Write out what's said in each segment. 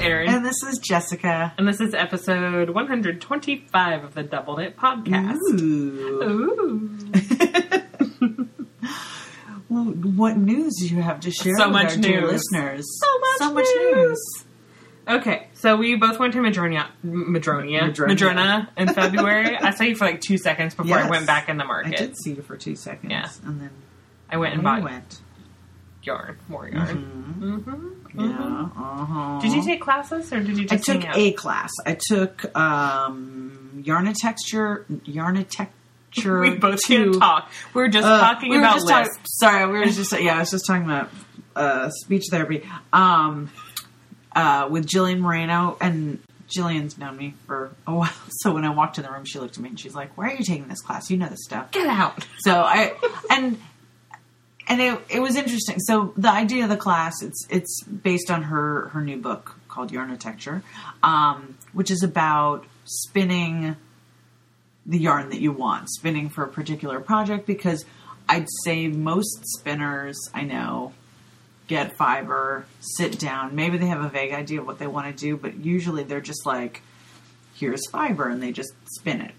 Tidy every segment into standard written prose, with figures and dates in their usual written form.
Erin. And this is Jessica. And this is episode 125 of the Double Knit Podcast. Ooh. Ooh. Well, what news do you have to share with our dear listeners? So much news. Okay, so we both went to Madrona in February. I saw you for like 2 seconds before I went back in the market. I did see you for 2 seconds. Yeah. And then I went and bought more yarn. Mm-hmm. Mm-hmm. Yeah. Uh-huh. Did you take classes or did you just hang out? I took a class. I took Yarnitecture. We both can't talk. We were just talking about lists. Sorry, we were just I was just talking about speech therapy with Jillian Moreno, and Jillian's known me for a while. So when I walked in the room, she looked at me and she's like, "Why are you taking this class? You know this stuff. Get out." So I and it was interesting. So the idea of the class it's based on her new book called Yarnitecture, which is about spinning the yarn that you want, spinning for a particular project, because I'd say most spinners I know get fiber, sit down. Maybe they have a vague idea of what they want to do, but usually they're just like, here's fiber, and they just spin it.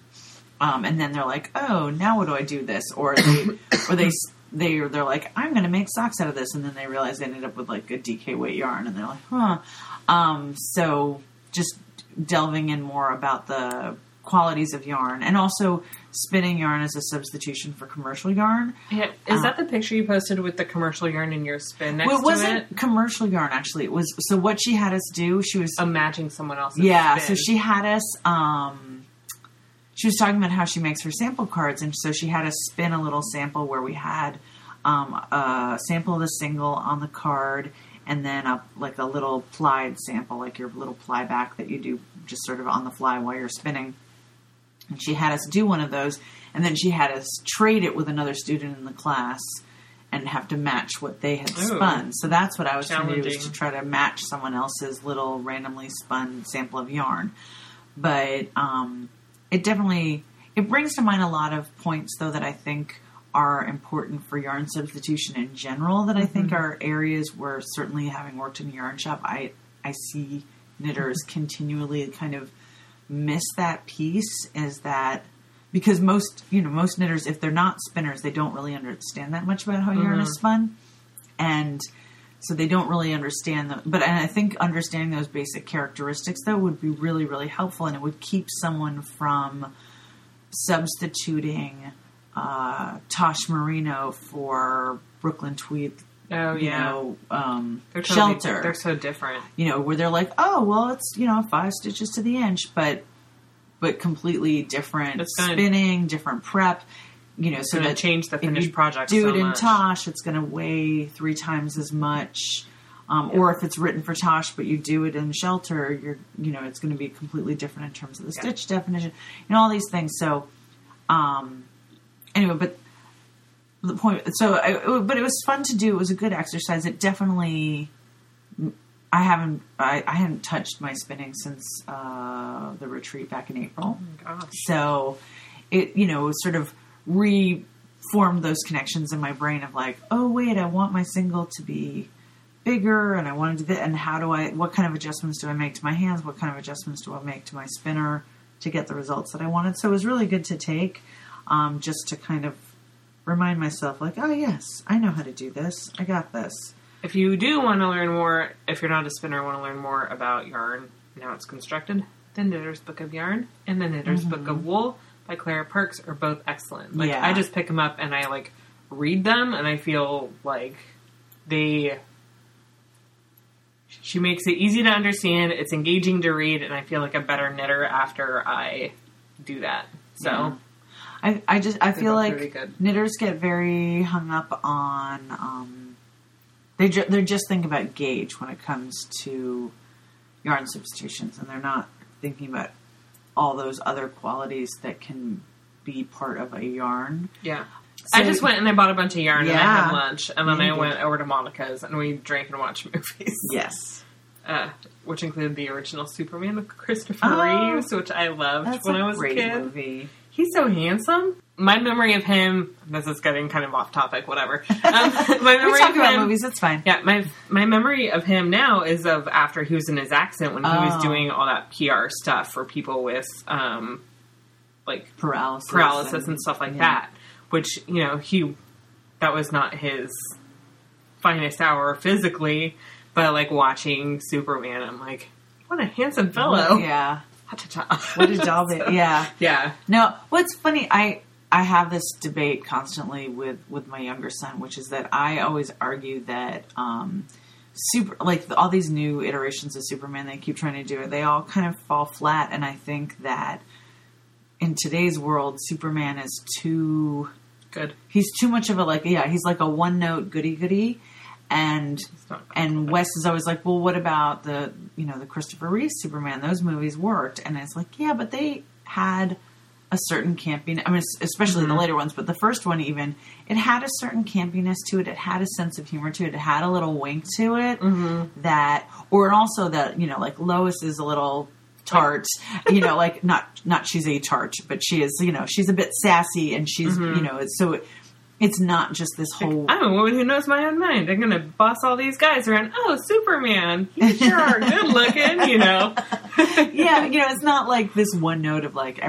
And then they're like, oh, now what do I do this? Or they're like, I'm going to make socks out of this. And then they realize they ended up with like a DK weight yarn, and they're like, huh. So just delving in more about the qualities of yarn, and also spinning yarn as a substitution for commercial yarn. Yeah. Is that the picture you posted with the commercial yarn and your spin next to it? Well, it wasn't commercial yarn, actually. It was, so what she had us do, she was... matching someone else's spin. So she had us... she was talking about how she makes her sample cards, and so she had us spin a little sample where we had a sample of the single on the card, and then a little plied sample, like your little ply back that you do just sort of on the fly while you're spinning. And she had us do one of those, and then she had us trade it with another student in the class and have to match what they had spun. So that's what I was trying to do, was to try to match someone else's little randomly spun sample of yarn. But it definitely... It brings to mind a lot of points, though, that I think are important for yarn substitution in general, that I think are areas where, certainly having worked in a yarn shop, I see knitters continually kind of miss that piece, is that because most knitters, if they're not spinners, they don't really understand that much about how yarn is spun. And so they don't really understand them. But and I think understanding those basic characteristics, though, would be really, really helpful, and it would keep someone from substituting Tosh Merino for Brooklyn Tweed. They're totally Shelter. They're so different. You know, where they're like, oh, well, it's, 5 stitches to the inch, but completely different spinning, different prep. It's so that change the finished project. In Tosh, it's going to weigh 3 times as much. Or if it's written for Tosh, but you do it in Shelter, it's going to be completely different in terms of the stitch definition and all these things. So, anyway, but. The point. But it was fun to do. It was a good exercise. It definitely. I hadn't touched my spinning since the retreat back in April. Oh my gosh! So, it sort of reformed those connections in my brain of like, oh wait, I want my single to be bigger, and I want to do that. And what kind of adjustments do I make to my hands? What kind of adjustments do I make to my spinner to get the results that I wanted? So it was really good to take, just to kind of remind myself, like, oh, yes, I know how to do this. I got this. If you do want to learn more, if you're not a spinner, want to learn more about yarn and how it's constructed, the Knitter's Book of Yarn and the Knitter's Book of Wool by Clara Perks are both excellent. Like, I just pick them up and I, read them, and I feel like she makes it easy to understand, it's engaging to read, and I feel like a better knitter after I do that. So... Yeah. I feel like knitters get very hung up on, they're just thinking about gauge when it comes to yarn substitutions, and they're not thinking about all those other qualities that can be part of a yarn. Yeah. So, I just went and I bought a bunch of yarn and I had lunch, and then I went over to Monica's and we drank and watched movies. Yes. Which included the original Superman with Christopher Reeve, which I loved when I was a kid. That's a great movie. he's so handsome. My memory of him, this is getting kind of off topic, whatever. We talk about movies, it's fine. Yeah, my memory of him now is of after he was in his accident when he was doing all that PR stuff for people with, like, paralysis and stuff like that. Which, you know, that was not his finest hour physically, but, like, watching Superman, I'm like, what a handsome fellow. Yeah. What a job. So, yeah. Yeah. No, what's funny, I have this debate constantly with my younger son, which is that I always argue that all these new iterations of Superman, they keep trying to do it. They all kind of fall flat. And I think that in today's world, Superman is too good. He's too much of a, like, yeah, he's like a one-note goody-goody. And Wes is always like, well, what about the Christopher Reeve Superman? Those movies worked. And it's like, yeah, but they had a certain campiness. I mean, especially the later ones, but the first one even, it had a certain campiness to it. It had a sense of humor to it. It had a little wink to it that Lois is a little tart, like not she's a tart, but she is, she's a bit sassy and she's, it's not just this whole... I'm a woman who knows my own mind. I'm going to boss all these guys around. Oh, Superman. You sure are good looking, Yeah, it's not like this one note of like,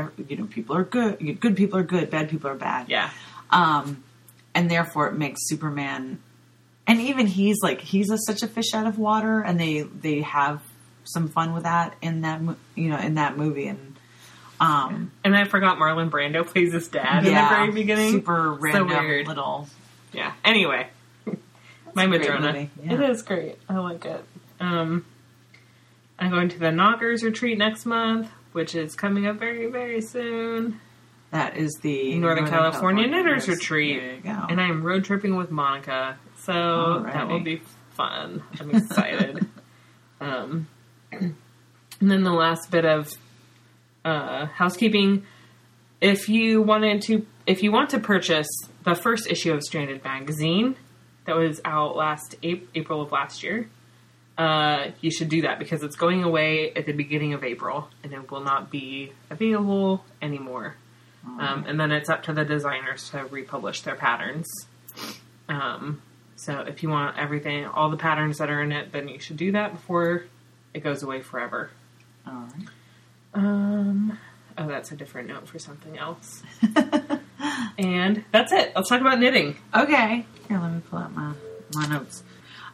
people are good. Good people are good. Bad people are bad. Yeah. And therefore it makes Superman... And even he's like, such a fish out of water. And they have some fun with that in that movie. And I forgot Marlon Brando plays his dad in the very beginning. Super random, so weird. Little. Yeah. Anyway, my Madrona. Yeah. It is great. I like it. I'm going to the Knockers retreat next month, which is coming up very, very soon. That is the Northern California Knitters retreat. There you go. And I'm road tripping with Monica, so that will be fun. I'm excited. And then the last bit of housekeeping. If you want to purchase the first issue of Stranded Magazine that was out last April of last year, you should do that because it's going away at the beginning of April and it will not be available anymore. And then it's up to the designers to republish their patterns. So if you want everything, all the patterns that are in it, then you should do that before it goes away forever. All right. Oh, that's a different note for something else. And that's it. Let's talk about knitting. Okay. Here, let me pull out my notes.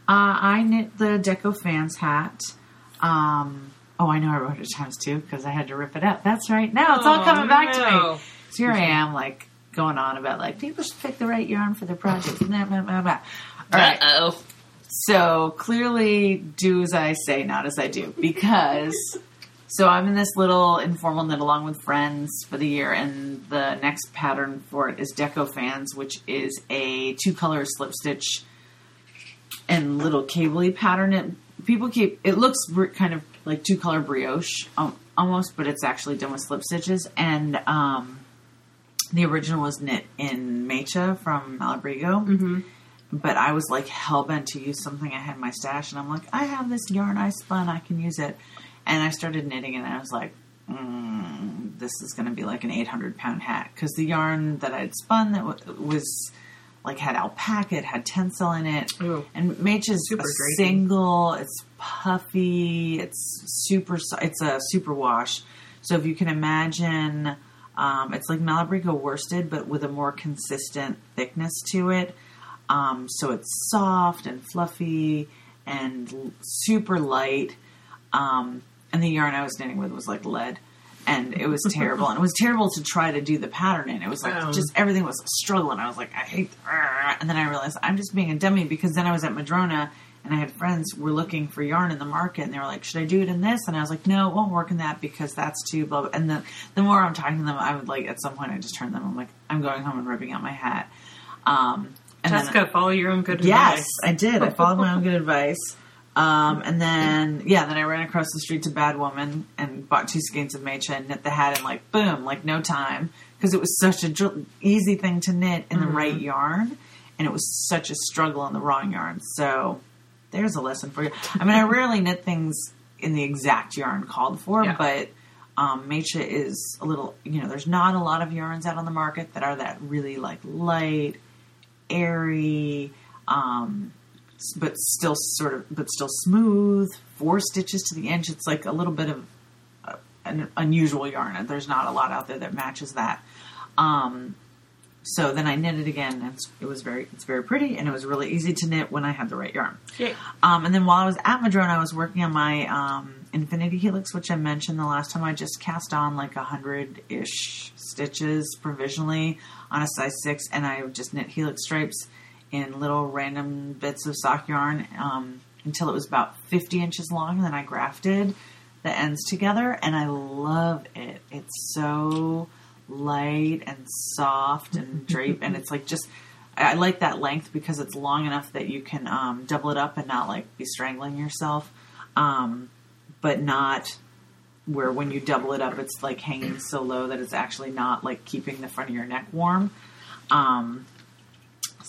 I knit the Deco Fans hat. I know I wrote it times two because I had to rip it up. That's right. Now it's all coming back to me. So here I am, like, going on about, like, people should pick the right yarn for their projects. Blah, blah, blah, blah. All right. Uh-oh. So clearly do as I say, not as I do. Because... So I'm in this little informal knit along with friends for the year, and the next pattern for it is Deco Fans, which is a two-color slip stitch and little cabley pattern. It looks kind of like two-color brioche almost, but it's actually done with slip stitches. And the original was knit in Mecha from Malabrigo. Mm-hmm. But I was like hellbent to use something I had in my stash, and I'm like, I have this yarn I spun, I can use it. And I started knitting, and I was like, this is going to be like an 800-pound hat. Because the yarn that I had spun that was, like, had alpaca, it had tencel in it. Ooh. And Mecha is super single, it's puffy, it's a super wash. So if you can imagine, it's like Malabrigo worsted, but with a more consistent thickness to it. So it's soft and fluffy and super light. And the yarn I was knitting with was like lead, and it was terrible. And it was terrible to try to do the pattern in. It was like just everything was struggling. I was like, I hate this. And then I realized I'm just being a dummy because then I was at Madrona and I had friends who were looking for yarn in the market, and they were like, should I do it in this? And I was like, no, it won't work in that because that's too blah, blah. And the more I'm talking to them, I would like at some point I just turned them. I'm like, I'm going home and ripping out my hat. And Jessica, follow your own good advice. Yes, I did. I followed my own good advice. And then, then I ran across the street to Bad Woman and bought 2 skeins of Mecha and knit the hat in like, boom, like no time. Cause it was such an easy thing to knit in the right yarn. And it was such a struggle on the wrong yarn. So there's a lesson for you. I mean, I rarely knit things in the exact yarn called for, but, Mecha is a little, there's not a lot of yarns out on the market that are that really like light, airy, but still smooth, 4 stitches to the inch. It's like a little bit of an unusual yarn. There's not a lot out there that matches that. So then I knit it again, and it's very pretty, and it was really easy to knit when I had the right yarn. Yay. And then while I was at Madrona, I was working on my Infinity Helix, which I mentioned the last time. I just cast on like 100-ish stitches provisionally on a size 6, and I just knit helix stripes in little random bits of sock yarn until it was about 50 inches long, and then I grafted the ends together, and I love it. It's so light and soft and drape, and it's like just, I like that length because it's long enough that you can double it up and not like be strangling yourself, but not where when you double it up it's like hanging so low that it's actually not like keeping the front of your neck warm.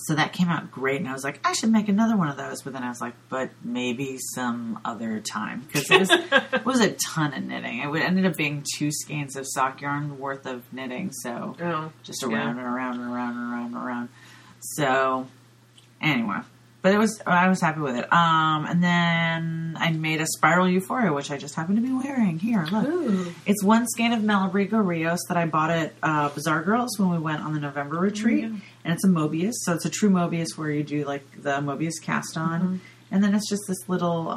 So that came out great, and I was like, I should make another one of those. But then I was like, but maybe some other time, because it was a ton of knitting. It ended up being 2 skeins of sock yarn worth of knitting, so just around and around and around and around and around. So anyway, but I was happy with it. And then I made a spiral euphoria, which I just happen to be wearing here. Look, ooh. It's 1 skein of Malabrigo Rios that I bought at Bizarre Girls when we went on the November retreat. Mm-hmm. And it's a Mobius, so it's a true Mobius where you do like the Mobius cast on, mm-hmm. and then it's just this little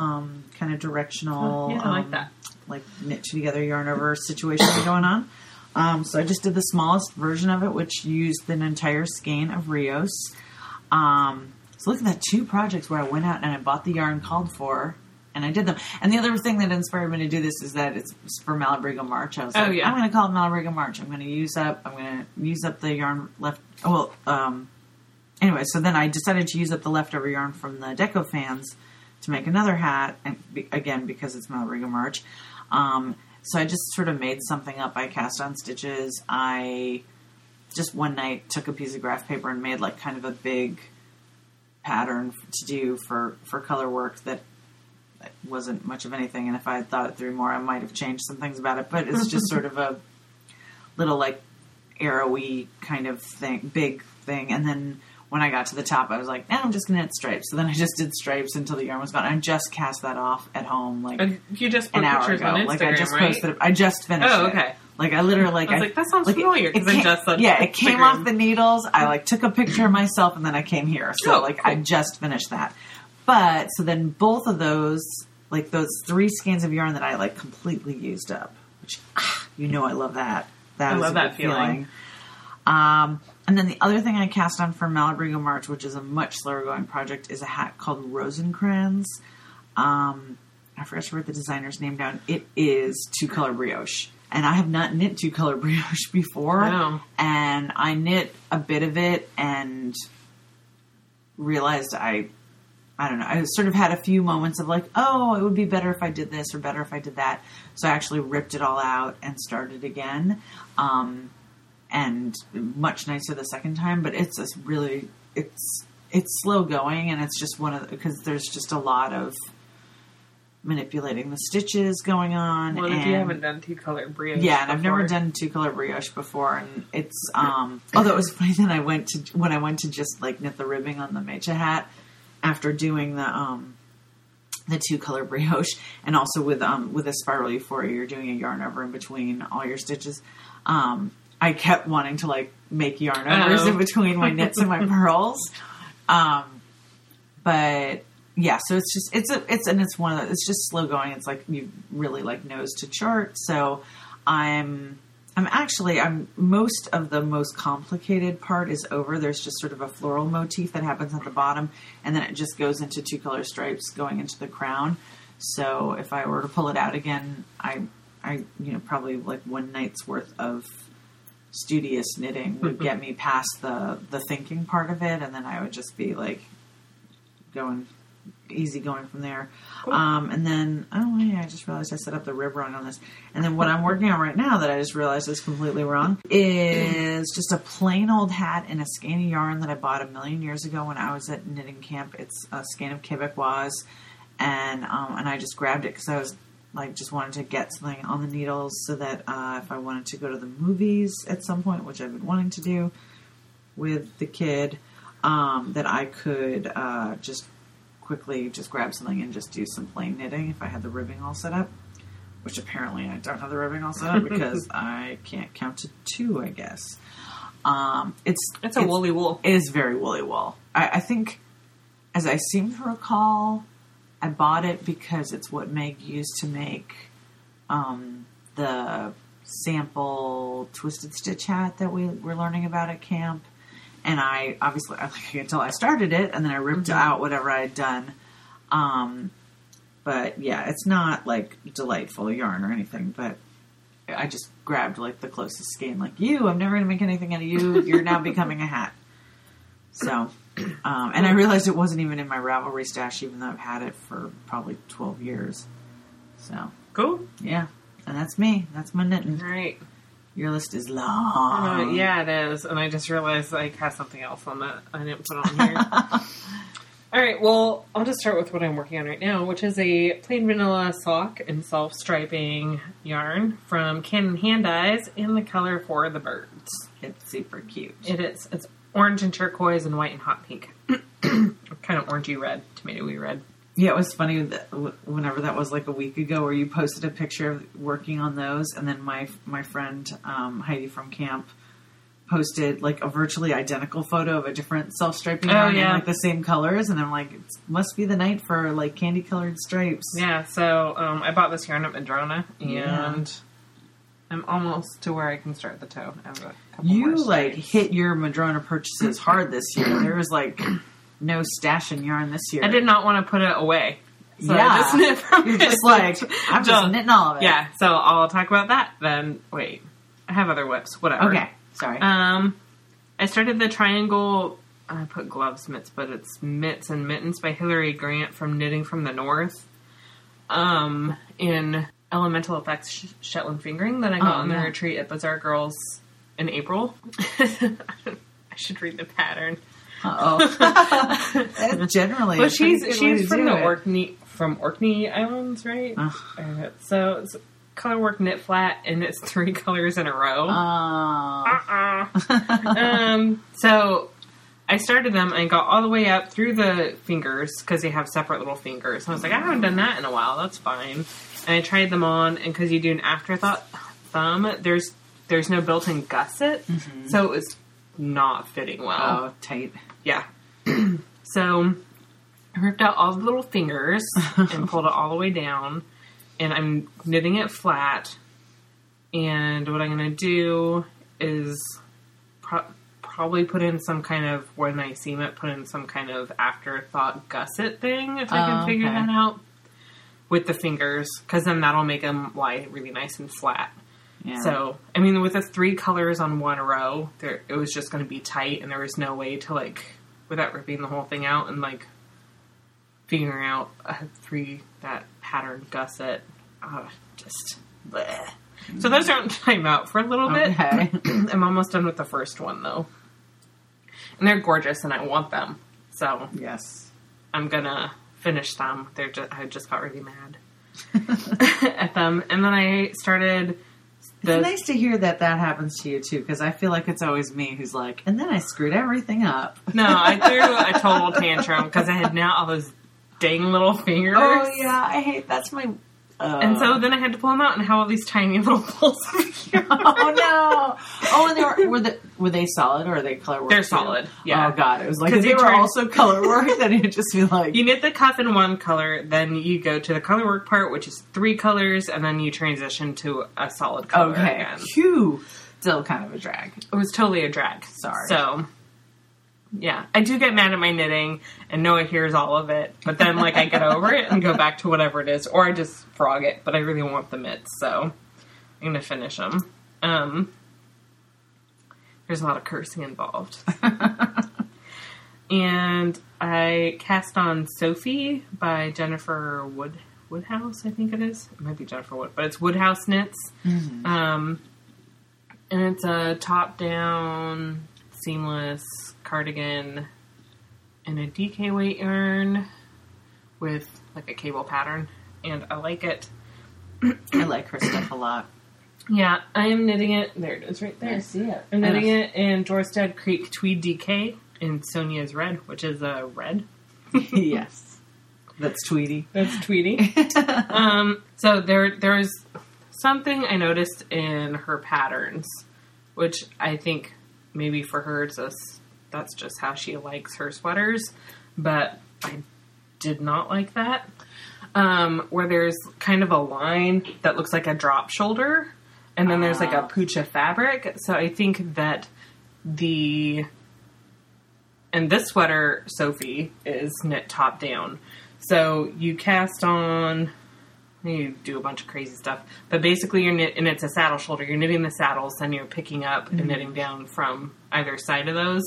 kind of directional, like that, like knit together yarn over situation going on. So I just did the smallest version of it, which used an entire skein of Rios. So look at that, 2 projects where I went out and I bought the yarn called for, and I did them. And the other thing that inspired me to do this is that it's for Malabrigo March. I was like, I'm going to call it Malabrigo March. I'm going to use up the yarn left. Well, anyway, so then I decided to use up the leftover yarn from the Deco Fans to make another hat. And again, because it's Malabrigo March. So I just sort of made something up. I cast on stitches. I just one night took a piece of graph paper and made like kind of a big pattern to do for color work that wasn't much of anything, and if I had thought it through more I might have changed some things about it, but it's just sort of a little like arrowy kind of thing, big thing. And then when I got to the top I was like, now I'm just gonna knit stripes. So then I just did stripes until the yarn was gone. I just cast that off at home like and you just put an hour ago on Instagram, like I just posted it. I just finished it. Like, I literally, like... I was like, that sounds like, familiar, because I just said... Yeah, it came off the needles, I, like, took a picture of myself, and then I came here. So, I just finished that. But, so then both of those, like, those 3 skeins of yarn that I, like, completely used up. Which, I love that. That I love that feeling. And then the other thing I cast on for Malabrigo March, which is a much slower-going project, is a hat called Rosencrantz. I forgot to write the designer's name down. It is 2-color brioche. And I have not knit 2-color brioche before. Wow. And I knit a bit of it and realized I don't know, I sort of had a few moments of like, oh, it would be better if I did this or better if I did that. So I actually ripped it all out and started again. And much nicer the second time, but it's just really, it's slow going, and it's just one of the, because there's just a lot of manipulating the stitches going on. Well, if you haven't done 2-color brioche before. Yeah, and I've never done 2-color brioche before, and it's, although it was funny that when I went to just, like, knit the ribbing on the Mecha hat after doing the 2-color brioche, and also with a spiral euphoria, you're doing a yarn over in between all your stitches, I kept wanting to, like, make yarn overs in between my knits and my purls, but... Yeah, so it's just, it's one of those, it's just slow going. It's like, you really like nose to chart. So I'm most of the most complicated part is over. There's just sort of a floral motif that happens at the bottom, and then it just goes into 2-color stripes going into the crown. So if I were to pull it out again, I probably like one night's worth of studious knitting would get me past the thinking part of it. And then I would just be like easy going from there. Cool. And then, I just realized I set up the rib wrong on this. And then what I'm working on right now that I just realized is completely wrong is just a plain old hat in a skein of yarn that I bought 1,000,000 years ago when I was at knitting camp. It's a skein of Quebecoise, and I just grabbed it because I was like just wanted to get something on the needles so that if I wanted to go to the movies at some point, which I've been wanting to do with the kid, that I could just quickly just grab something and just do some plain knitting if I had the ribbing all set up, which apparently I don't have the ribbing all set up because I can't count to two, I guess. It's woolly wool. It is very woolly wool. I think, as I seem to recall, I bought it because it's what Meg used to make the sample twisted stitch hat that we were learning about at camp. And I obviously, until I started it, and then I ripped out whatever I had done. But yeah, it's not like delightful yarn or anything, but I just grabbed like the closest skein. Like, you, I'm never going to make anything out of you. You're now becoming a hat. So, and I realized it wasn't even in my Ravelry stash, even though I've had it for probably 12 years. So. Cool. Yeah. And that's me. That's my knitting. All right. Your list is long. Yeah, it is. And I just realized I have something else on that I didn't put on here. All right. Well, I'll just start with what I'm working on right now, which is a plain vanilla sock and self-striping yarn from Cannon Hand Dyes in the color For the Birds. It's super cute. It is. It's orange and turquoise and white and hot pink. Kind of orangey red, tomatoey red. Yeah, it was funny that whenever that was like a week ago where you posted a picture of working on those, and then my friend Heidi from camp posted like a virtually identical photo of a different self-striping yarn in like the same colors, and I'm like, it must be the night for like candy-colored stripes. Yeah, so I bought this yarn at Madrona, and I'm almost to where I can start the toe. I have a couple more stripes. Like hit your Madrona purchases hard this year. There was like... no stash in yarn this year. I did not want to put it away. So I just knit from it. Just like, I'm just knitting all of it. Yeah, so I'll talk about that then. Wait, I have other whips. Whatever. Okay, sorry. I started the triangle, I put gloves mitts, but it's Mitts and Mittens by Hilary Grant from Knitting from the North. In Elemental Effects Shetland Fingering that I got on the retreat at Bizarre Girls in April. I should read the pattern. Uh-oh. Generally. Well, she's from the Orkney Islands, right? So it's color work knit flat, and it's three colors in a row. So I started them and got all the way up through the fingers because they have separate little fingers. And I was like, I haven't done that in a while. That's fine. And I tried them on, and because you do an afterthought thumb, there's no built-in gusset, so it was not fitting well. Oh, tight. Yeah. So I ripped out all the little fingers and pulled it all the way down, and I'm knitting it flat, and what I'm going to do is probably put in some kind of, when I seam it, put in some kind of afterthought gusset thing, if I can figure that out, with the fingers, because then that'll make them lie really nice and flat. Yeah. So, I mean, with the three colors on one row, it was just going to be tight, and there was no way to, like, without ripping the whole thing out and, like, figuring out that pattern gusset. Just bleh. So those aren't time out for a little bit. I'm almost done with the first one, though. And they're gorgeous, and I want them. So, yes, I'm going to finish them. I just got really mad at them. And then I started... It's nice to hear that happens to you, too, because I feel like it's always me who's like, and then I screwed everything up. No, I threw a total tantrum because I had now all those dang little fingers. Oh, yeah, I hate that's my... And so then I had to pull them out and have all these tiny little pulls of yarn. Oh, no. Oh, and were they solid or are they color work? They're solid, yeah. Oh, God. It was like, if they were also color work, then it would just be like... You knit the cuff in one color, then you go to the color work part, which is three colors, and then you transition to a solid color again. Phew. Still kind of a drag. It was totally a drag. Sorry. So... yeah, I do get mad at my knitting, and Noah hears all of it, but then, like, I get over it and go back to whatever it is, or I just frog it, but I really want the mitts, so I'm going to finish them. There's a lot of cursing involved. And I cast on Sophie by Jennifer Woodhouse, I think it is. It might be Jennifer Wood, but it's Woodhouse Knits. Mm-hmm. And it's a top-down... seamless cardigan in a DK weight yarn with like a cable pattern, and I like it. I like her stuff a lot. Yeah, I am knitting it. There it is right there. I see it. I'm knitting it in Dorstead Creek Tweed DK in Sonia's Red, which is a red. Yes. That's Tweedy. That's Tweedy. So there's something I noticed in her patterns, which I think maybe for her it's that's just how she likes her sweaters, but I did not like that. Where there's kind of a line that looks like a drop shoulder, and then there's like a pooch fabric. So I think that this sweater, Sophie, is knit top down. So you cast on, you do a bunch of crazy stuff, but basically you're knit, and it's a saddle shoulder. You're knitting the saddles, and you're picking up and knitting down from either side of those.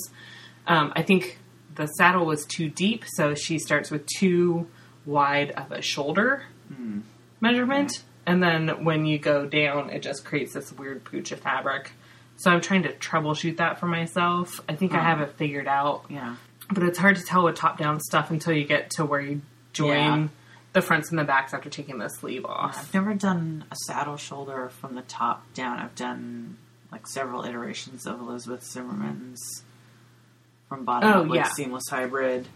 I think the saddle was too deep, so she starts with two wide of a shoulder measurement, and then when you go down, it just creates this weird pooch of fabric. So I'm trying to troubleshoot that for myself. I think I have it figured out. Yeah, but it's hard to tell with top-down stuff until you get to where you join the fronts and the backs after taking the sleeve off. I've never done a saddle shoulder from the top down. I've done like several iterations of Elizabeth Zimmerman's from bottom up, like seamless hybrid,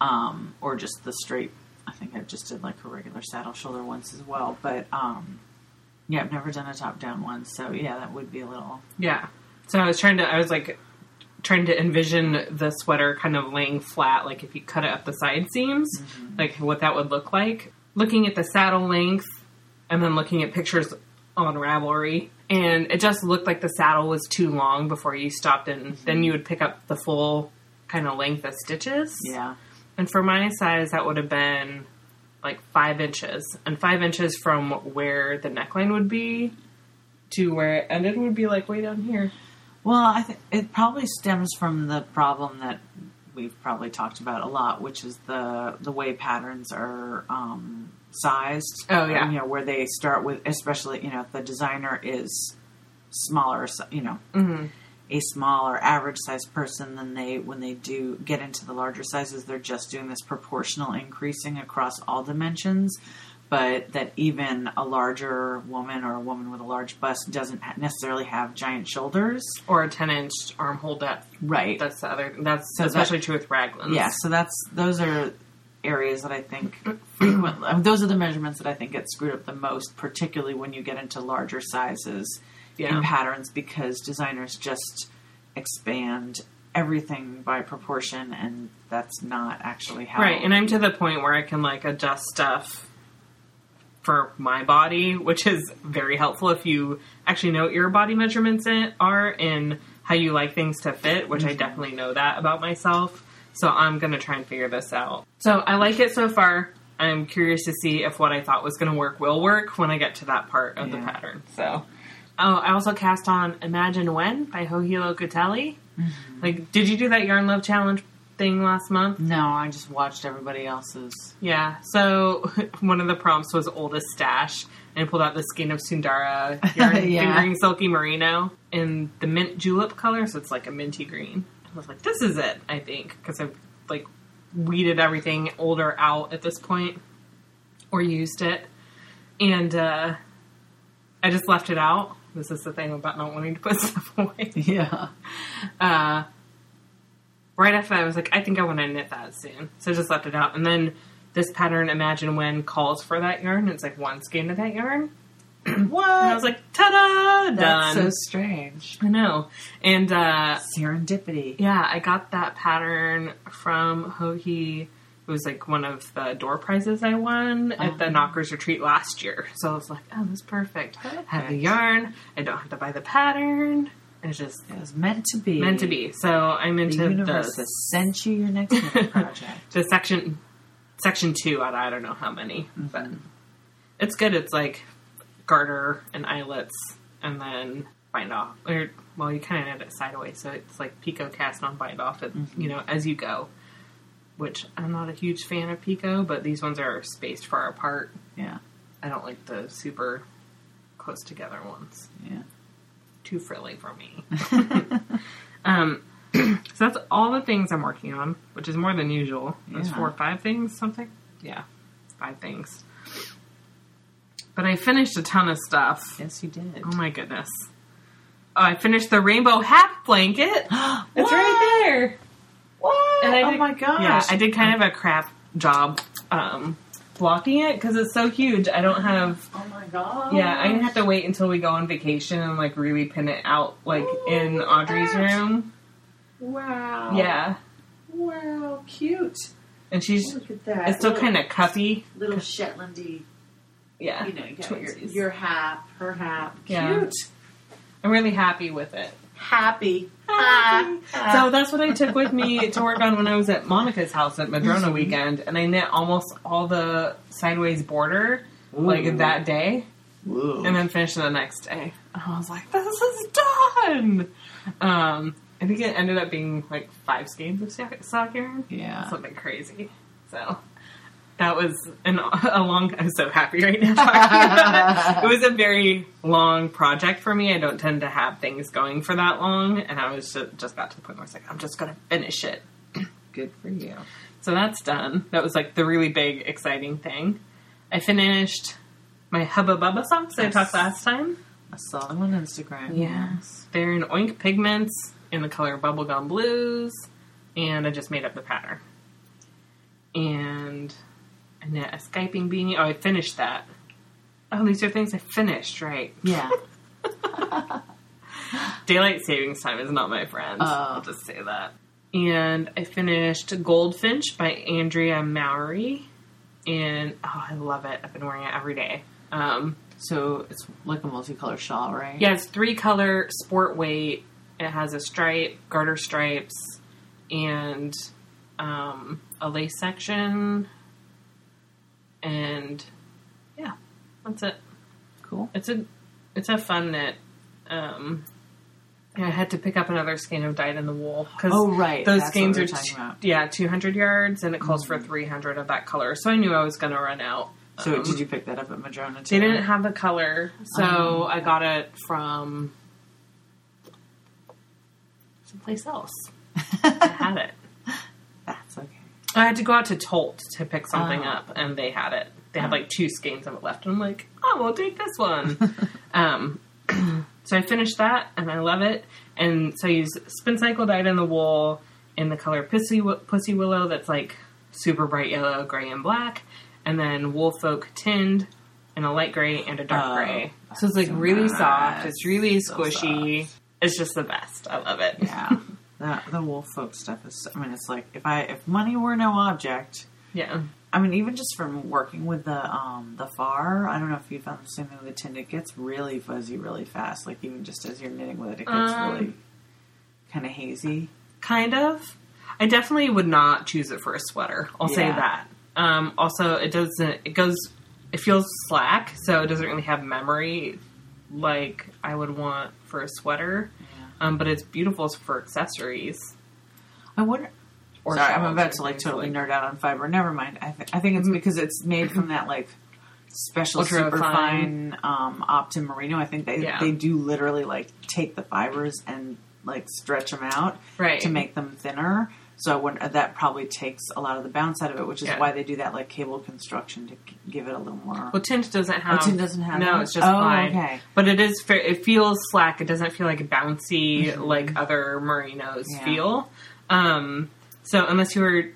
or just the straight. I think I just did like a regular saddle shoulder once as well, but I've never done a top down one, so that would be a little. Yeah, so I was trying to envision the sweater kind of laying flat, like if you cut it up the side seams, like what that would look like. Looking at the saddle length, and then looking at pictures on Ravelry, and it just looked like the saddle was too long before you stopped, and then you would pick up the full kind of length of stitches. Yeah. And for my size, that would have been like 5 inches. And 5 inches from where the neckline would be to where it ended would be like way down here. Well, I think it probably stems from the problem that we've probably talked about a lot, which is the way patterns are sized. Oh, yeah. And, where they start with, especially, if the designer is smaller, a smaller average size person, than when they do get into the larger sizes, they're just doing this proportional increasing across all dimensions, but that even a larger woman or a woman with a large bust doesn't necessarily have giant shoulders or a 10-inch armhole depth. Right. That's the other. That's so especially true with raglans. Yeah. So those are areas that I think frequently. Those are the measurements that I think get screwed up the most, particularly when you get into larger sizes. Yeah. In patterns, because designers just expand everything by proportion, and that's not actually how. Right, and I'm to the point where I can adjust stuff for my body, which is very helpful if you actually know what your body measurements are and how you like things to fit, which I definitely know that about myself. So I'm going to try and figure this out. So I like it so far. I'm curious to see if what I thought was going to work will work when I get to that part of the pattern. So. Oh, I also cast on Imagine When by Hohilo Catelli. Did you do that Yarn Love Challenge thing last month? No, I just watched everybody else's. Yeah, so one of the prompts was oldest stash, and pulled out the skein of Sundara yarn fingering Silky Merino in the mint julep color, so it's like a minty green. I was like, this is it, I think, because I've weeded everything older out at this point, or used it, and I just left it out. This is the thing about not wanting to put stuff away. Yeah. Right after that, I was like, I think I want to knit that soon. So I just left it out. And then this pattern, Imagine When, calls for that yarn. And it's one skein of that yarn. What? And I was like, ta-da! Done. That's so strange. I know. And serendipity. Yeah, I got that pattern from Hohi. It was one of the door prizes I won at the Knockers Retreat last year. So I was like, oh, that's perfect. I have the yarn. I don't have to buy the pattern. It's just... It was meant to be. Meant to be. So I'm into the... universe that sent you your next project. To section 2 out of I don't know how many. But it's good. It's garter and eyelets and then bind off. Well, you kind of knit it sideways. So it's picot cast on bind off, as you go. Which I'm not a huge fan of picot, but these ones are spaced far apart. Yeah. I don't like the super close together ones. Yeah. Too frilly for me. So that's all the things I'm working on, which is more than usual. There's 4 or 5 things, something? Yeah. 5 things. But I finished a ton of stuff. Yes, you did. Oh, my goodness. Oh, I finished the rainbow hat blanket. It's right there. What? And oh, my gosh. Yeah, I did kind of a crap job blocking it because it's so huge. I don't have... Oh, my gosh. Yeah, I'm going to have to wait until we go on vacation and, like, really pin it out, like, in Audrey's room. Wow. Yeah. Wow, cute. And she's... Look at that. It's still kind of cuffy. Little Shetlandy. Yeah. You know, you got your hap, her hap. Cute. Yeah. I'm really happy with it. Happy. So that's what I took with me to work on when I was at Monica's house at Madrona weekend, and I knit almost all the sideways border, like, that day. Ooh. And then finished the next day. And I was like, this is done! I think it ended up being, like, 5 skeins of sock yarn. Yeah. Something crazy. So... That was a long... I'm so happy right now talking about it. It was a very long project for me. I don't tend to have things going for that long. And I was just got to the point where I was like, I'm just going to finish it. Good for you. So that's done. That was, like, the really big, exciting thing. I finished my Hubba Bubba socks that I talked last time. I saw them on Instagram. Yes. They're in oink pigments in the color Bubblegum Blues. And I just made up the pattern. And... I knit a Skyping beanie. Oh, I finished that. Oh, these are things I finished, right? Yeah. Daylight savings time is not my friend. I'll just say that. And I finished Goldfinch by Andrea Mowry. And, oh, I love it. I've been wearing it every day. So it's like a multicolor shawl, right? Yeah, it's 3-color sport weight. It has a stripe, garter stripes, and a lace section. And yeah, that's it. Cool. It's a fun knit. I had to pick up another skein of Dyed in the Wool because those skeins are 200 yards, and it calls for 300 of that color. So I knew I was going to run out. So did you pick that up at Madrona too? They didn't have the color, so I got it from someplace else. I had it. That's okay. I had to go out to Tolt to pick something up, and they had it. They had, like, 2 skeins of it left, and I'm like, oh, we'll take this one. So I finished that, and I love it. And so I use Spin Cycle Dyed in the Wool in the color Pussy Willow that's, like, super bright yellow, gray, and black, and then Wool Folk Tinned in a light gray and a dark gray. So it's, like, so really soft. It's really squishy. So it's just the best. I love it. Yeah. The Wool Folk stuff is... I mean, it's like, if money were no object... Yeah. I mean, even just from working with the FAR, I don't know if you found the same thing with the tin, it gets really fuzzy really fast. Like, even just as you're knitting with it, it gets really kind of hazy. Kind of. I definitely would not choose it for a sweater. I'll say that. Also, it doesn't... It feels slack, so it doesn't really have memory like I would want for a sweater. But it's beautiful for accessories. I wonder... Sorry, I'm about to, like, totally nerd out on fiber. Never mind. I think it's because it's made from that, like, special super fine Optim Merino. I think they do literally, like, take the fibers and, like, stretch them out to make them thinner. So I wonder, that probably takes a lot of the bounce out of it, which is why they do that, like, cable construction to give it a little more. Well, tint doesn't have. No, it's just fine. Okay. But it is. It feels slack. It doesn't feel like bouncy like other Merinos feel. So unless you were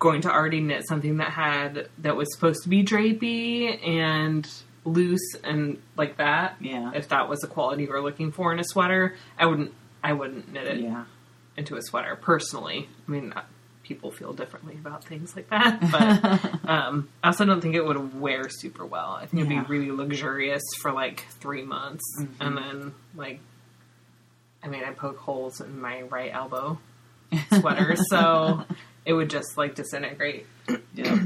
going to already knit something that was supposed to be drapey and loose and like that, if that was the quality you were looking for in a sweater, I wouldn't knit it. Yeah. Into a sweater, personally. I mean, people feel differently about things like that, but I also don't think it would wear super well. I think it'd be really luxurious for, like, 3 months, and then, like, I mean, I poke holes in my right elbow sweater, so it would just, like, disintegrate. Yeah.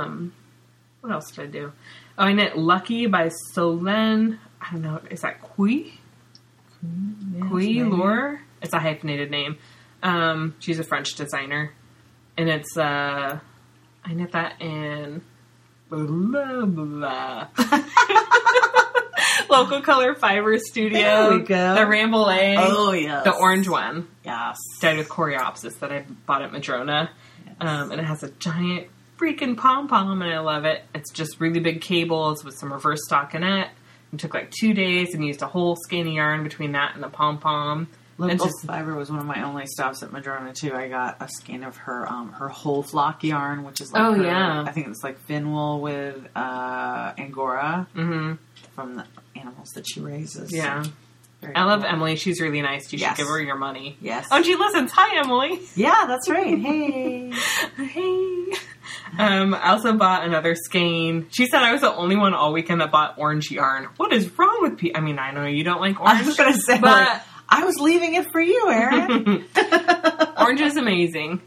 What else did I do? Oh, I knit Lucky by Solène. I don't know, is that Kui? Kui Lore? It's a hyphenated name. She's a French designer. And it's, I knit that in blah, blah, blah. Local Color Fiber Studio. There we go. The Rambouillet. Oh, yes. The orange one. Yes. Dyed with Coreopsis that I bought at Madrona. Yes. And it has a giant freaking pom-pom, and I love it. It's just really big cables with some reverse stockinette. It took like 2 days and used a whole skein of yarn between that and the pom-pom. Local Fiber was one of my only stops at Madrona, too. I got a skein of her whole flock yarn, which is like I think it's like fin wool with Angora from the animals that she raises. Yeah. So, I love Emily. She's really nice. You should give her your money. Yes. Oh, she listens. Hi, Emily. Yeah, that's right. Hey. Hey. I also bought another skein. She said I was the only one all weekend that bought orange yarn. What is wrong with people? I mean, I know you don't like orange. I was going to say, but... Like, I was leaving it for you, Erin. Orange is amazing.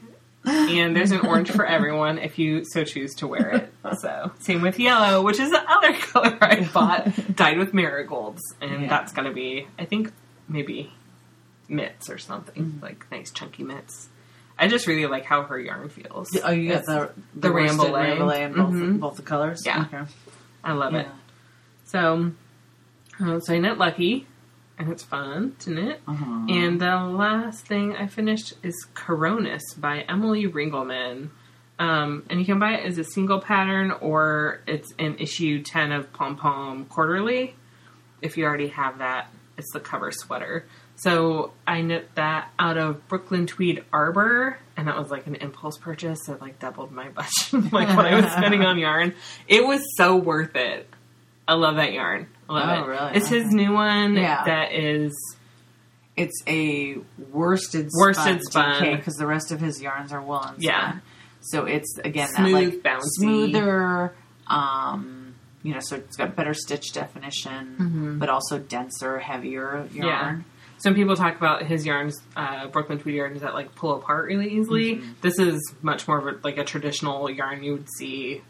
And there's an orange for everyone if you so choose to wear it. So, same with yellow, which is the other color I bought, dyed with marigolds. And that's going to be, I think, maybe mitts or something. Like, nice chunky mitts. I just really like how her yarn feels. Oh, you got the Rambouillet in both the colors? Yeah. Okay. I love it. So I knit Lucky. And it's fun to knit. And the last thing I finished is Coronis by Emily Ringelman. And you can buy it as a single pattern, or it's in issue 10 of Pom Pom Quarterly. If you already have that, it's the cover sweater. So I knit that out of Brooklyn Tweed Arbor, and that was like an impulse purchase. It like doubled my budget, like what I was spending on yarn. It was so worth it. I love that yarn. Love it. Really? It's his new one that is... It's a worsted spun because the rest of his yarns are woolen spun. So it's, again, smooth, that, like, bouncy. Smoother, you know, so it's got better stitch definition, but also denser, heavier yarn. Yeah. Some people talk about his yarns, Brooklyn Tweed yarns that, like, pull apart really easily. This is much more of a, like, a traditional yarn you would see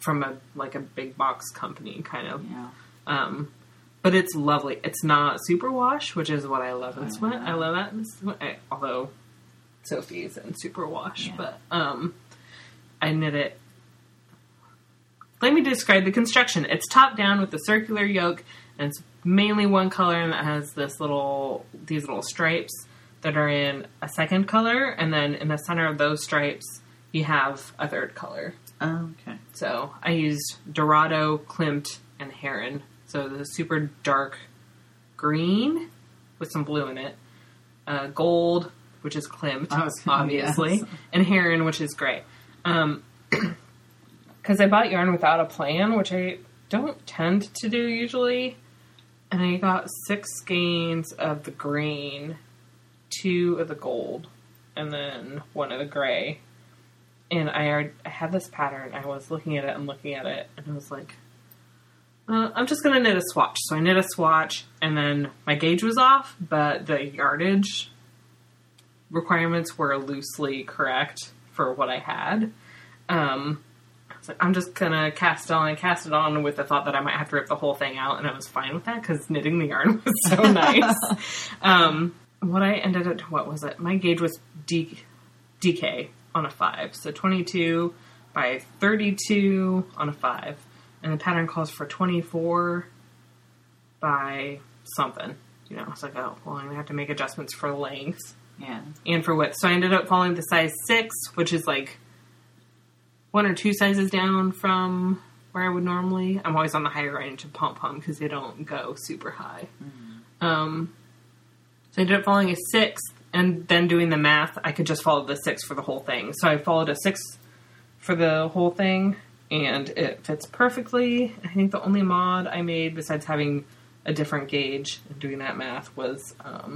from a, like, a big box company, kind of. Yeah. But it's lovely. It's not super wash, which is what I love in sweat. I love that in sweat. Although Sophie's in super wash, but, I knit it. Let me describe the construction. It's top down with the circular yoke, and it's mainly one color, and it has this little, these little stripes that are in a second color. And then in the center of those stripes, you have a third color. Oh, okay. So I used Dorado, Klimt, and Heron. So the super dark green with some blue in it. Gold, which is Klimt, obviously. Yes. And Heron, which is gray. Because I bought yarn without a plan, which I don't tend to do usually. And I got 6 skeins of the green, 2 of the gold, and then 1 of the gray. And I had this pattern. I was looking at it, and I was like... I'm just going to knit a swatch. So I knit a swatch, and then my gauge was off, but the yardage requirements were loosely correct for what I had. I was like, I'm just going to cast it on with the thought that I might have to rip the whole thing out, and I was fine with that because knitting the yarn was so nice. What I ended up, what was it? My gauge was DK on a 5, so 22 by 32 on a 5. And the pattern calls for 24 by something. You know, it's like, oh, well, I'm going to have to make adjustments for length and for width. So I ended up following the size 6, which is like 1 or 2 sizes down from where I would normally. I'm always on the higher range of pom-pom because they don't go super high. So I ended up following a 6, and then doing the math, I could just follow the 6 for the whole thing. So I followed a 6 for the whole thing. And it fits perfectly. I think the only mod I made, besides having a different gauge and doing that math, was I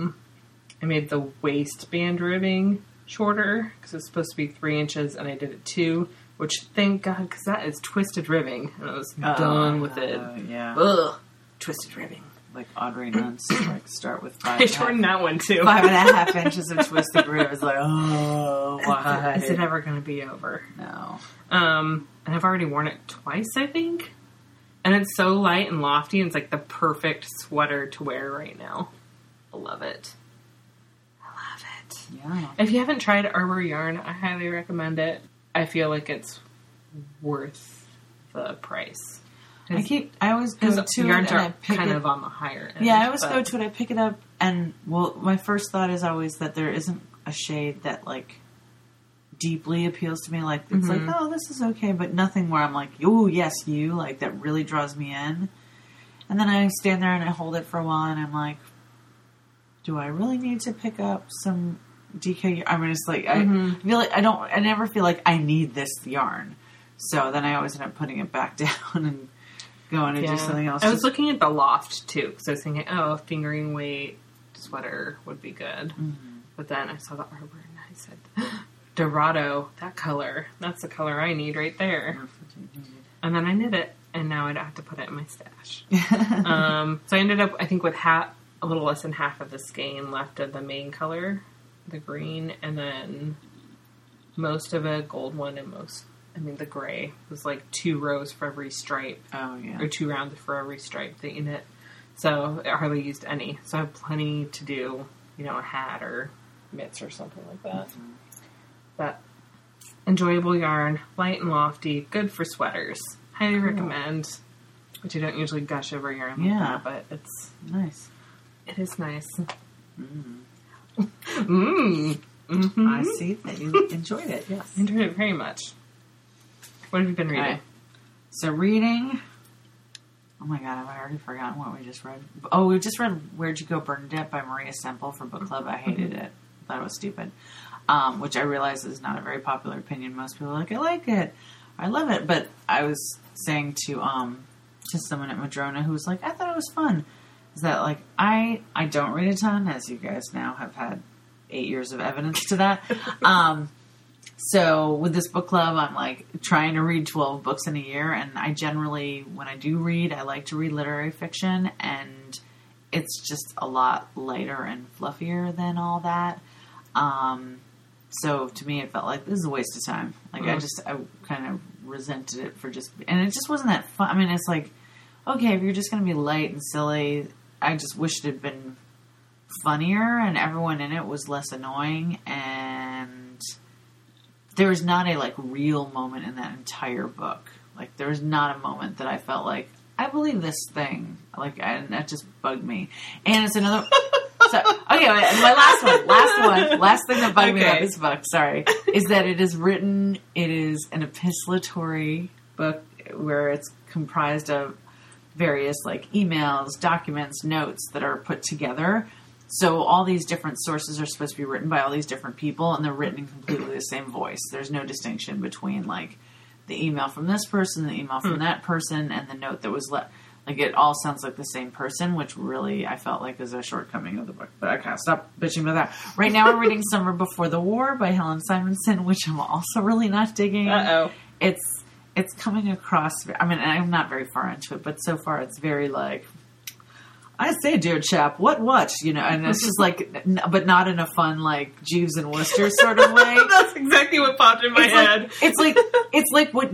made the waistband ribbing shorter because it's supposed to be 3 inches, and I did it 2, which, thank God, because that is twisted ribbing, and I was done with it. Yeah. Ugh. Twisted ribbing. Like Audrey Nunn's, like, start with 5. I shortened that one, too. 5.5 inches of twisted ribbing. I was like, oh, why? Is it ever going to be over? No. And I've already worn it twice, I think. And it's so light and lofty, and it's like the perfect sweater to wear right now. I love it. Yeah. If you haven't tried Arbor yarn, I highly recommend it. I feel like it's worth the price. I always go to it and I pick kind of on the higher end. Yeah, I always go to it, I pick it up, and, well, my first thought is always that there isn't a shade that, like, deeply appeals to me. Like, it's like, oh, this is okay, but nothing where I'm like, oh, yes, you, like, that really draws me in. And then I stand there and I hold it for a while and I'm like, do I really need to pick up some DK? I mean, it's like, I feel like I never feel like I need this yarn. So then I always end up putting it back down and going to do something else. I was looking at the loft too, because I was thinking, oh, fingering weight sweater would be good. But then I saw the Arbor and I said, Dorado, that color, that's the color I need right there. And then I knit it, and now I'd have to put it in my stash. So I ended up, I think, with a little less than half of the skein left of the main color, the green, and then most of a gold one, and the gray was like 2 rows for every stripe. Oh, yeah. Or 2 rounds for every stripe that you knit. So I hardly used any. So I have plenty to do, you know, a hat or mitts or something like that. But enjoyable yarn, light and lofty, good for sweaters. Highly recommend. Which I don't usually gush over yarn like that, but it's nice. It is nice. I see that you enjoyed it, yes. I enjoyed it very much. What have you been reading? Okay. So reading... Oh my God, I've already forgotten what we just read. Oh, we just read Where'd You Go, Bernadette by Maria Semple for book club. I hated it. I thought it was stupid. Which I realize is not a very popular opinion. Most people are like, I like it. I love it. But I was saying to someone at Madrona who was like, I thought it was fun. Is that like, I don't read a ton, as you guys now have had 8 years of evidence to that. So with this book club, I'm like trying to read 12 books in a year. And I generally, when I do read, I like to read literary fiction, and it's just a lot lighter and fluffier than all that. So to me, it felt like this is a waste of time. Like I kind of resented it for just, and it just wasn't that fun. I mean, it's like, okay, if you're just going to be light and silly, I just wish it had been funnier and everyone in it was less annoying. And there was not a, like, real moment in that entire book. Like, there was not a moment that I felt like, I believe this thing. Like, and that just bugged me. And it's another... so, okay, my last thing that bugged me about this book, sorry, is that it is written, it is an epistolary book where it's comprised of various, like, emails, documents, notes that are put together. So all these different sources are supposed to be written by all these different people, and they're written in completely the same voice. There's no distinction between, like, the email from this person, the email from that person, and the note that was left. Like, it all sounds like the same person, which really I felt like is a shortcoming of the book. But okay, stop bitching about that. Right now we're reading Summer Before the War by Helen Simonson, which I'm also really not digging. Uh-oh. It's coming across... I mean, I'm not very far into it, but so far it's very, like... I say, dear chap, what, you know, and it's just like, but not in a fun, like, Jeeves and Worcester sort of way. That's exactly what popped in my head. Like, it's like what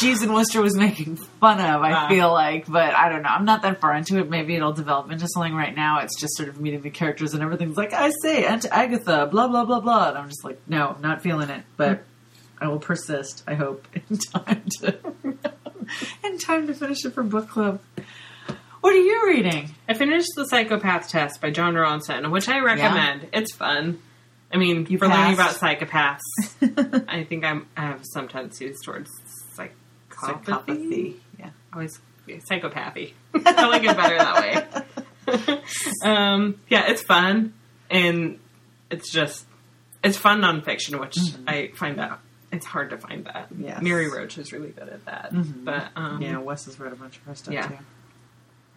Jeeves and Worcester was making fun of, I feel like, but I don't know. I'm not that far into it. Maybe it'll develop into something. Right now, it's just sort of meeting the characters and everything's like, I say, Aunt Agatha, blah, blah, blah, blah. And I'm just like, no, not feeling it, but I will persist, I hope, in time to finish it for book club. What are you reading? I finished The Psychopath Test by John Ronson, which I recommend. Yeah. It's fun. I mean, learning about psychopaths, I think I have some tendencies towards psychopathy. Yeah, always psychopathy. I like it better that way. Yeah, it's fun, and it's fun nonfiction, which I find that it's hard to find that. Yes. Mary Roach is really good at that. Mm-hmm. But yeah, Wes has read a bunch of her stuff too.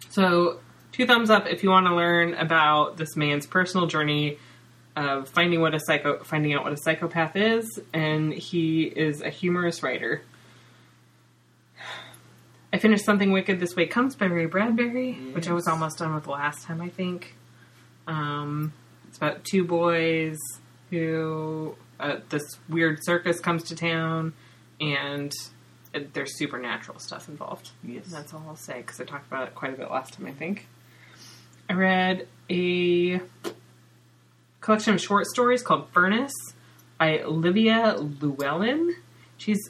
So, 2 thumbs up if you want to learn about this man's personal journey of finding out what a psychopath is, and he is a humorous writer. I finished Something Wicked This Way Comes by Ray Bradbury, which I was almost done with the last time, I think. It's about 2 boys who this weird circus comes to town, and there's supernatural stuff involved. Yes. And that's all I'll say, because I talked about it quite a bit last time, I think. I read a collection of short stories called Furnace by Olivia Llewellyn.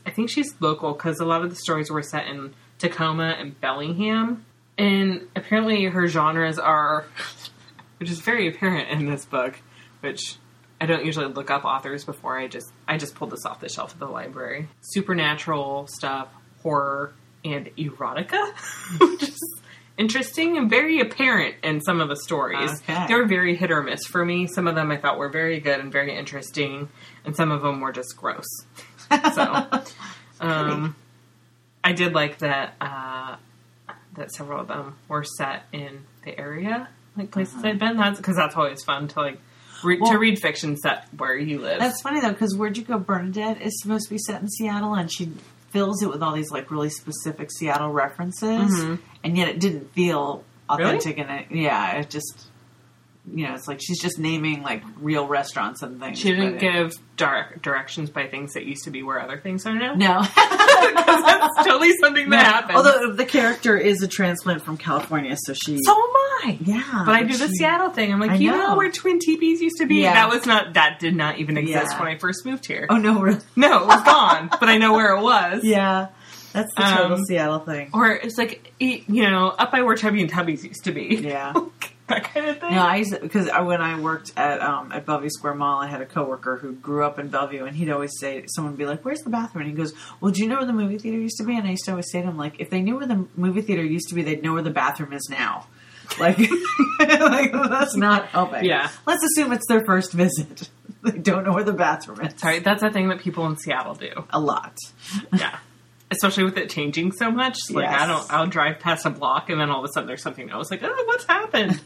I think she's local, because a lot of the stories were set in Tacoma and Bellingham. And apparently her genres are, which is very apparent in this book, which I don't usually look up authors before. I just pulled this off the shelf of the library. Supernatural stuff, horror, and erotica, which is interesting and very apparent in some of the stories. Okay. They were very hit or miss for me. Some of them I thought were very good and very interesting, and some of them were just gross. So, I did like that that several of them were set in the area, like places I'd been. That's because that's always fun to like. To read fiction set where you live. That's funny, though, because Where'd You Go, Bernadette is supposed to be set in Seattle, and she fills it with all these, like, really specific Seattle references, and yet it didn't feel authentic. Really? And it just, you know, it's like she's just naming, like, real restaurants and things. She didn't give directions by things that used to be where other things are now? No. Because that's totally something that happens. Although the character is a transplant from California, so she... So am I! Yeah. But I do the Seattle thing. I'm like, you know where Twin Teepees used to be? Yeah. That did not even exist when I first moved here. Oh, no, really? No, it was gone. But I know where it was. Yeah. That's the total Seattle thing. Or it's like, you know, up by where Chubby and Tubby's used to be. Yeah. That kind of thing. No, because when I worked at Bellevue Square Mall, I had a coworker who grew up in Bellevue, and he'd always say, someone would be like, "Where's the bathroom?" And he goes, "Well, do you know where the movie theater used to be?" And I used to always say to him, like, if they knew where the movie theater used to be, they'd know where the bathroom is now. Like, like that's not open. Yeah. Let's assume it's their first visit. They don't know where the bathroom is. Sorry, that's a thing that people in Seattle do a lot. Yeah. Especially with it changing so much. Like, yes. I'll drive past a block, and then all of a sudden there's something. I was like, oh, what's happened?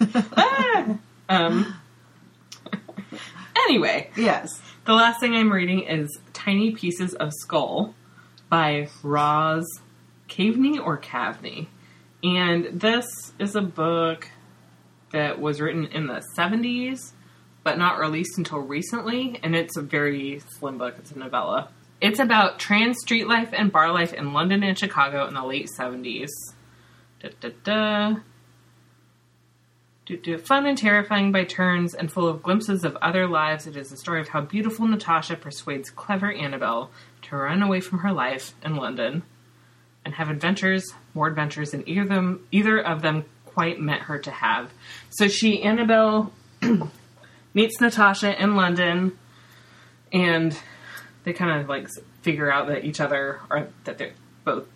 Anyway. Yes. The last thing I'm reading is Tiny Pieces of Skull by Roz Caveney. And this is a book that was written in the 70s, but not released until recently. And it's a very slim book. It's a novella. It's about trans street life and bar life in London and Chicago in the late 70s. Fun and terrifying by turns and full of glimpses of other lives, it is the story of how beautiful Natasha persuades clever Annabelle to run away from her life in London and have more adventures than either of them quite meant her to have. So Annabelle meets Natasha in London, and they kind of, like, figure out that they're both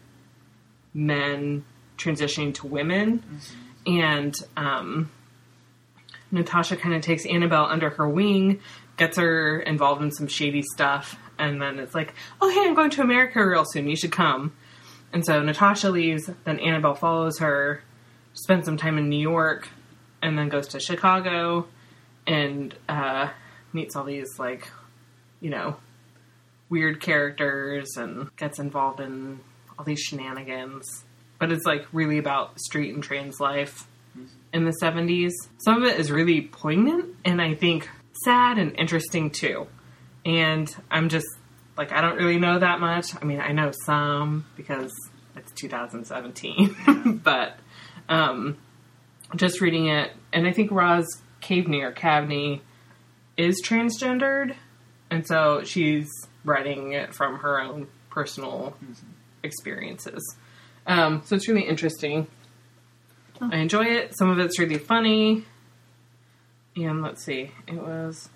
men transitioning to women. Mm-hmm. And Natasha kind of takes Annabelle under her wing, gets her involved in some shady stuff, and then it's like, oh, hey, I'm going to America real soon. You should come. And so Natasha leaves, then Annabelle follows her, spends some time in New York, and then goes to Chicago and meets all these, like, you know, weird characters and gets involved in all these shenanigans. But it's, like, really about street and trans life in the 70s. Some of it is really poignant and I think sad and interesting, too. And I'm just, like, I don't really know that much. I mean, I know some because it's 2017. But just reading it, and I think Roz Caveney is transgendered. And so she's writing it from her own personal experiences. So it's really interesting. Oh. I enjoy it. Some of it's really funny. And let's see. It was...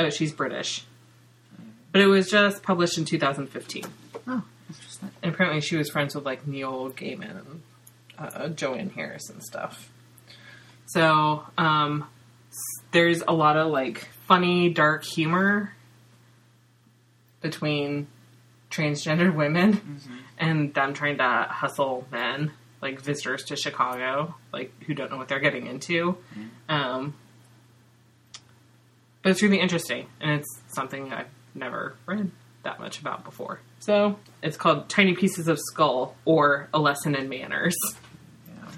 Oh, she's British. But it was just published in 2015. Oh, interesting. And apparently she was friends with, like, Neil Gaiman and Joanne Harris and stuff. So, there's a lot of, like, funny, dark humor between transgendered women and them trying to hustle men, like, visitors to Chicago, like, who don't know what they're getting into. But it's really interesting, and it's something I've never read that much about before. So it's called Tiny Pieces of Skull, or A Lesson in Manners. Yeah.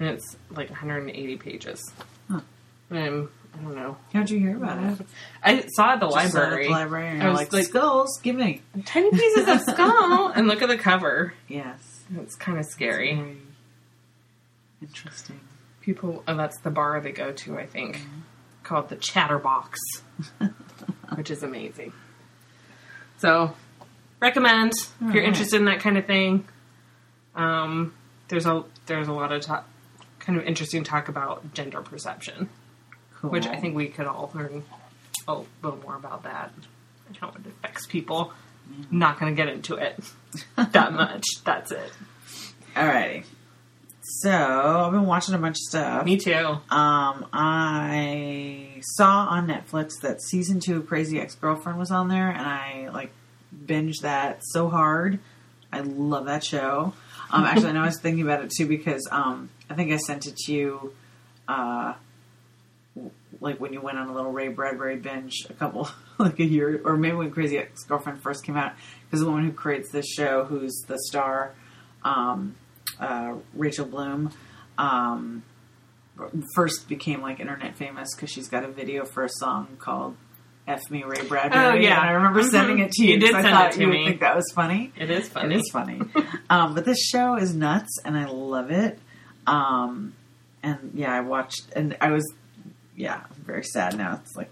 And it's, like, 180 pages. Huh. I don't know. How'd you hear about it? I saw it at the library. And I was like, skulls, give me. Tiny pieces of skull. And look at the cover. Yes. It's kind of scary. Interesting. That's the bar they go to, I think. Mm-hmm. Called the Chatterbox. Which is amazing. So, recommend if you're interested in that kind of thing. There's a lot of kind of interesting talk about gender perception. cool. Which I think we could all learn a little more about that and how it affects people. Yeah. Not going to get into it that much. That's it. Alrighty. So, I've been watching a bunch of stuff. Me too. I saw on Netflix that season 2 of Crazy Ex-Girlfriend was on there, and I, binged that so hard. I love that show. Actually, I know I was thinking about it, too, because I think I sent it to you, when you went on a little Ray Bradbury binge a year, or maybe when Crazy Ex-Girlfriend first came out, because the woman who creates this show, who's the star... Rachel Bloom first became internet famous because she's got a video for a song called F Me Ray Bradbury. Oh, yeah. And I remember sending it to you because I thought you would think that was funny. It is funny. It is funny. But this show is nuts and I love it. I watched and I was, I'm very sad now. It's I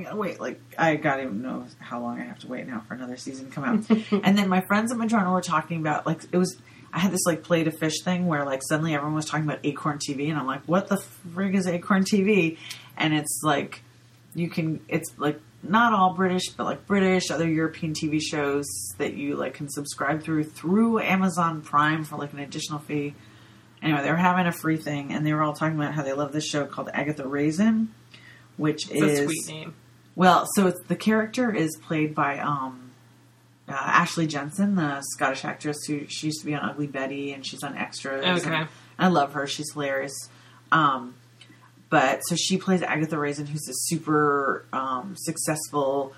gotta wait. I gotta even know how long I have to wait now for another season to come out. And then my friends at Madrona were talking about, I had this, play to fish thing where, suddenly everyone was talking about Acorn TV, and I'm like, what the frig is Acorn TV? And it's, not all British, but, British, other European TV shows that you, can subscribe through Amazon Prime for, an additional fee. Anyway, they were having a free thing, and they were all talking about how they love this show called Agatha Raisin, which is a sweet name. Well, so it's, the character is played by Ashley Jensen, the Scottish actress who she used to be on Ugly Betty, and she's on Extras. Okay, and I love her; she's hilarious. But so she plays Agatha Raisin, who's a super successful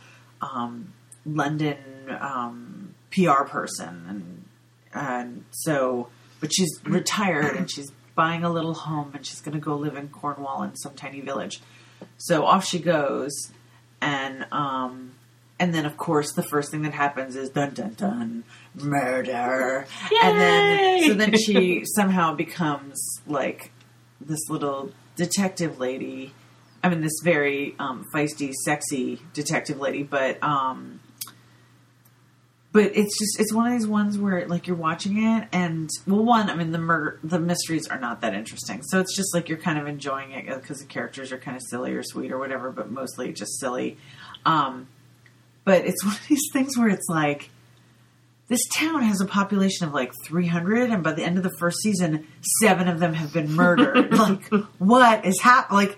London PR person, and so, but she's retired and she's buying a little home and she's going to go live in Cornwall in some tiny village. So off she goes, and then of course the first thing that happens is dun dun dun, murder. Yay! And then she somehow becomes this little detective lady. I mean, this very feisty, sexy detective lady, but it's just, it's one of these ones where, you're watching it, and, the mysteries are not that interesting. So it's just, you're kind of enjoying it because the characters are kind of silly or sweet or whatever, but mostly just silly. But it's one of these things where it's, this town has a population of, 300, and by the end of the first season, 7 of them have been murdered. What is happening?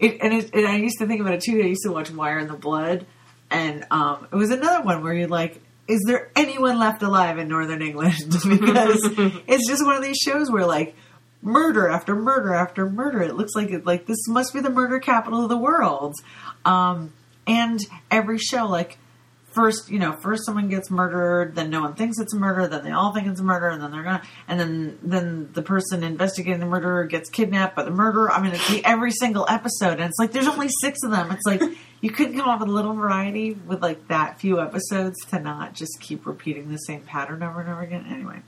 And I used to think about it, too. I used to watch Wire in the Blood, and it was another one where you're, is there anyone left alive in Northern England? Because it's just one of these shows where, murder after murder after murder. It looks like this must be the murder capital of the world. And every show, first someone gets murdered, then no one thinks it's murder, then they all think it's murder, and then they're gonna, and then the person investigating the murderer gets kidnapped by the murderer. I mean, it's every single episode, and it's there's only 6 of them. It's you couldn't come up with a little variety with that few episodes to not just keep repeating the same pattern over and over again. Anyway,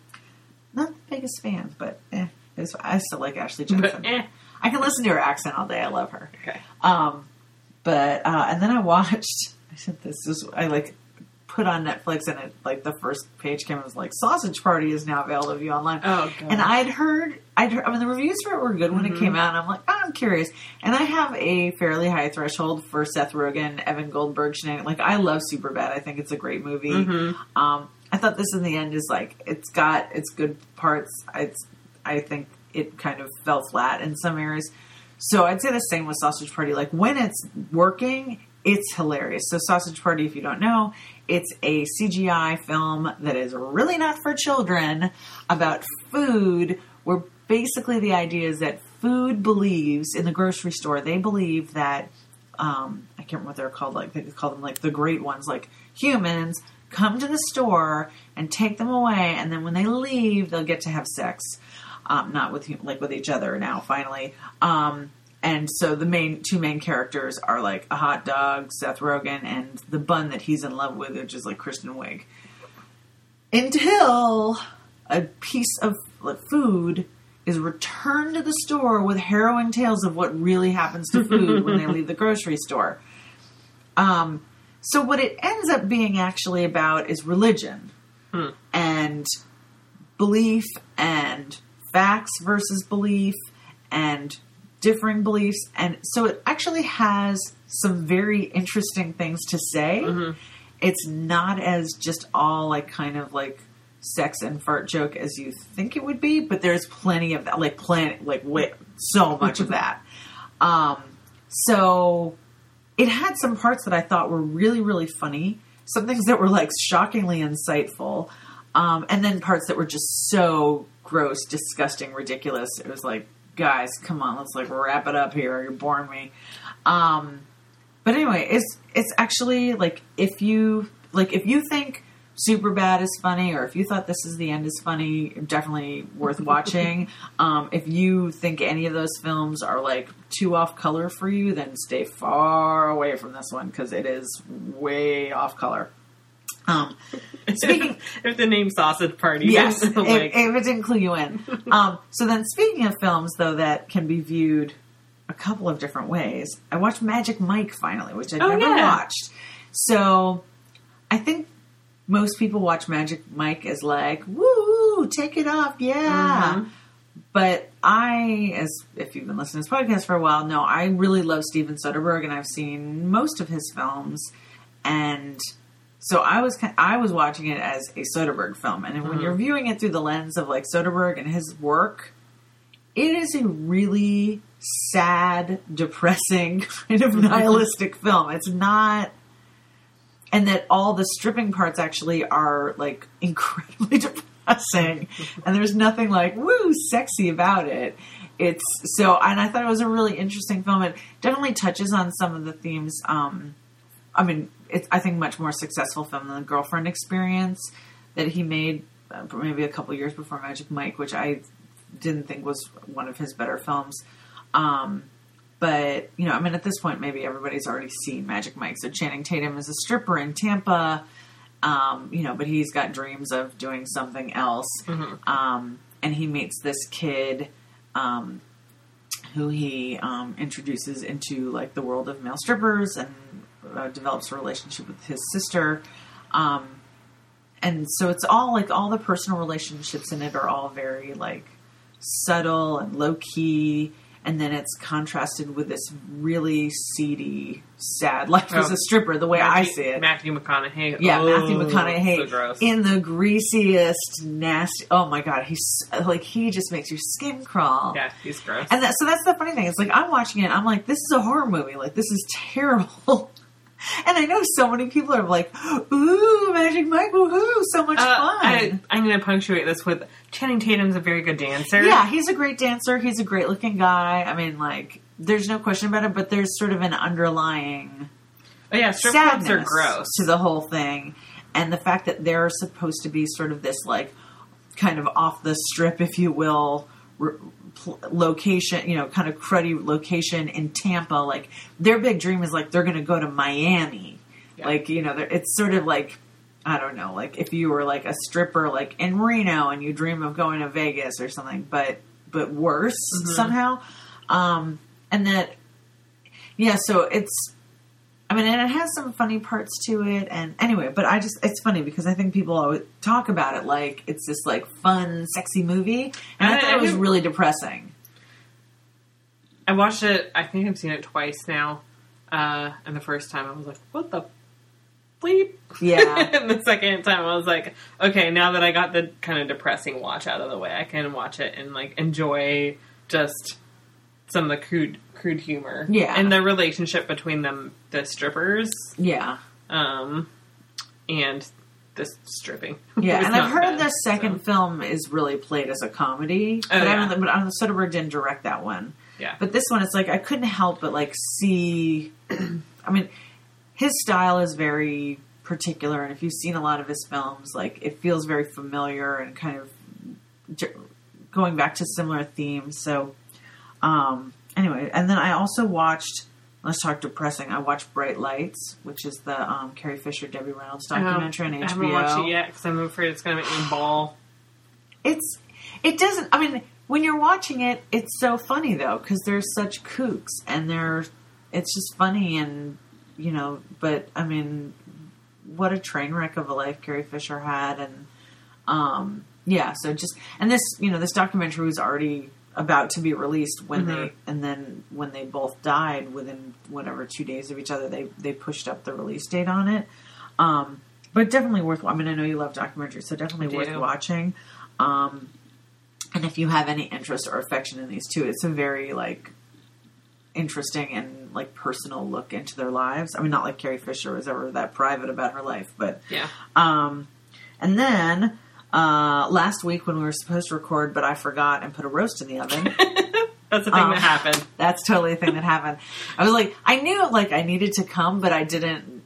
not the biggest fan, but I still like Ashley Jensen. But, I can listen to her accent all day. I love her. Okay. And then I watched. I put on Netflix and it the first page came and was Sausage Party is now available to you online. Oh, God. And I'd heard, the reviews for it were good when it came out, and I'm I'm curious. And I have a fairly high threshold for Seth Rogen, Evan Goldberg, shenanigans. I love Superbad. I think it's a great movie. Mm-hmm. I thought this in the end is it's got its good parts. I think it kind of fell flat in some areas. So I'd say the same with Sausage Party. When it's working, it's hilarious. So Sausage Party, if you don't know, it's a CGI film that is really not for children about food, where basically the idea is that food believes, in the grocery store, they believe that, I can't remember what they're called, they call them the great ones, humans come to the store and take them away, and then when they leave, they'll get to have sex. Not with, with each other now, finally. And so the two main characters are a hot dog, Seth Rogen, and the bun that he's in love with, which is Kristen Wiig. Until a piece of food is returned to the store with harrowing tales of what really happens to food when they leave the grocery store. So what it ends up being actually about is religion and belief and facts versus belief and differing beliefs. And so it actually has some very interesting things to say. Mm-hmm. It's not as just all like kind of like sex and fart joke as you think it would be, but there's plenty of that, so much of that. So it had some parts that I thought were really, really funny. Some things that were like shockingly insightful. And then parts that were just so gross, disgusting, ridiculous. It was like, guys, come on, let's like wrap it up here. You're boring me. But anyway, it's actually like, if you think Superbad is funny, or if you thought This Is the End is funny, definitely worth watching. If you think any of those films are like too off color for you, then stay far away from this one, because it is way off color. Speaking if the name Sausage Party, yes, like... if it didn't clue you in. So then, speaking of films though that can be viewed a couple of different ways, I watched Magic Mike finally, which I'd never watched. So I think most people watch Magic Mike as like, woo, take it off, yeah. Mm-hmm. But if you've been listening to this podcast for a while, no, I really love Steven Soderbergh, and I've seen most of his films, and so I was watching it as a Soderbergh film. And when you're viewing it through the lens of like Soderbergh and his work, it is a really sad, depressing, kind of nihilistic film. It's not, and that all the stripping parts actually are like incredibly depressing, and there's nothing like woo sexy about it. It's so, and I thought it was a really interesting film. It definitely touches on some of the themes. It's, I think, much more successful film than The Girlfriend Experience that he made maybe a couple years before Magic Mike, which I didn't think was one of his better films. But, you know, I mean, at this point, maybe everybody's already seen Magic Mike. So Channing Tatum is a stripper in Tampa, you know, but he's got dreams of doing something else. Mm-hmm. And he meets this kid who he introduces into, like, the world of male strippers, and develops a relationship with his sister. And so it's all like all the personal relationships in it are all very like subtle and low key. And then it's contrasted with this really seedy, sad life as a stripper, the way I see it. Matthew McConaughey. Yeah. Matthew McConaughey, so gross. In the greasiest, nasty, oh my God. He's like, he just makes your skin crawl. Yeah. He's gross. And so that's the funny thing. It's like, I'm watching it. I'm like, this is a horror movie. Like, this is terrible. And I know so many people are like, ooh, Magic Mike, woohoo, so much fun. I'm going to punctuate this with Channing Tatum's a very good dancer. Yeah, he's a great dancer. He's a great-looking guy. I mean, like, there's no question about it, but there's sort of an underlying strip clubs are gross to the whole thing. And the fact that they're supposed to be sort of this, like, kind of off the strip, if you will, location, you know, kind of cruddy location in Tampa. Like, their big dream is like, they're going to go to Miami. Yeah. Like, you know, it's sort of like, I don't know, like if you were like a stripper, like in Reno, and you dream of going to Vegas or something, but worse somehow. And that, yeah, so it's, I mean, and it has some funny parts to it. And anyway, but it's funny because I think people always talk about it like it's this like fun, sexy movie. And I thought it was really depressing. I watched it, I think I've seen it twice now. And the first time I was like, what the bleep? Yeah. And the second time I was like, okay, now that I got the kind of depressing watch out of the way, I can watch it and like enjoy just some of the crude humor. Yeah. And the relationship between them, the strippers. Yeah. And the stripping. Yeah. And I've heard the second film is really played as a comedy. But Soderbergh didn't direct that one. Yeah. But this one, it's like, I couldn't help but like see, I mean, his style is very particular. And if you've seen a lot of his films, like it feels very familiar and kind of going back to similar themes. So, anyway, and then I also watched, let's talk depressing, I watched Bright Lights, which is the Carrie Fisher, Debbie Reynolds documentary on HBO. I haven't watched it yet because I'm afraid it's going to make me bawl. It doesn't, I mean, when you're watching it, it's so funny though, because they're such kooks and it's just funny and, you know, but I mean, what a train wreck of a life Carrie Fisher had. And, yeah, so just, and this, you know, this documentary was already about to be released when when they both died within whatever 2 days of each other, they pushed up the release date on it. But definitely worth, I mean, I know you love documentaries, so definitely worth watching. And if you have any interest or affection in these two, it's a very like interesting and like personal look into their lives. I mean, not like Carrie Fisher was ever that private about her life, but yeah. And then, last week when we were supposed to record, but I forgot and put a roast in the oven. That's a thing that happened. That's totally a thing that happened. I was like, I knew like I needed to come, but I didn't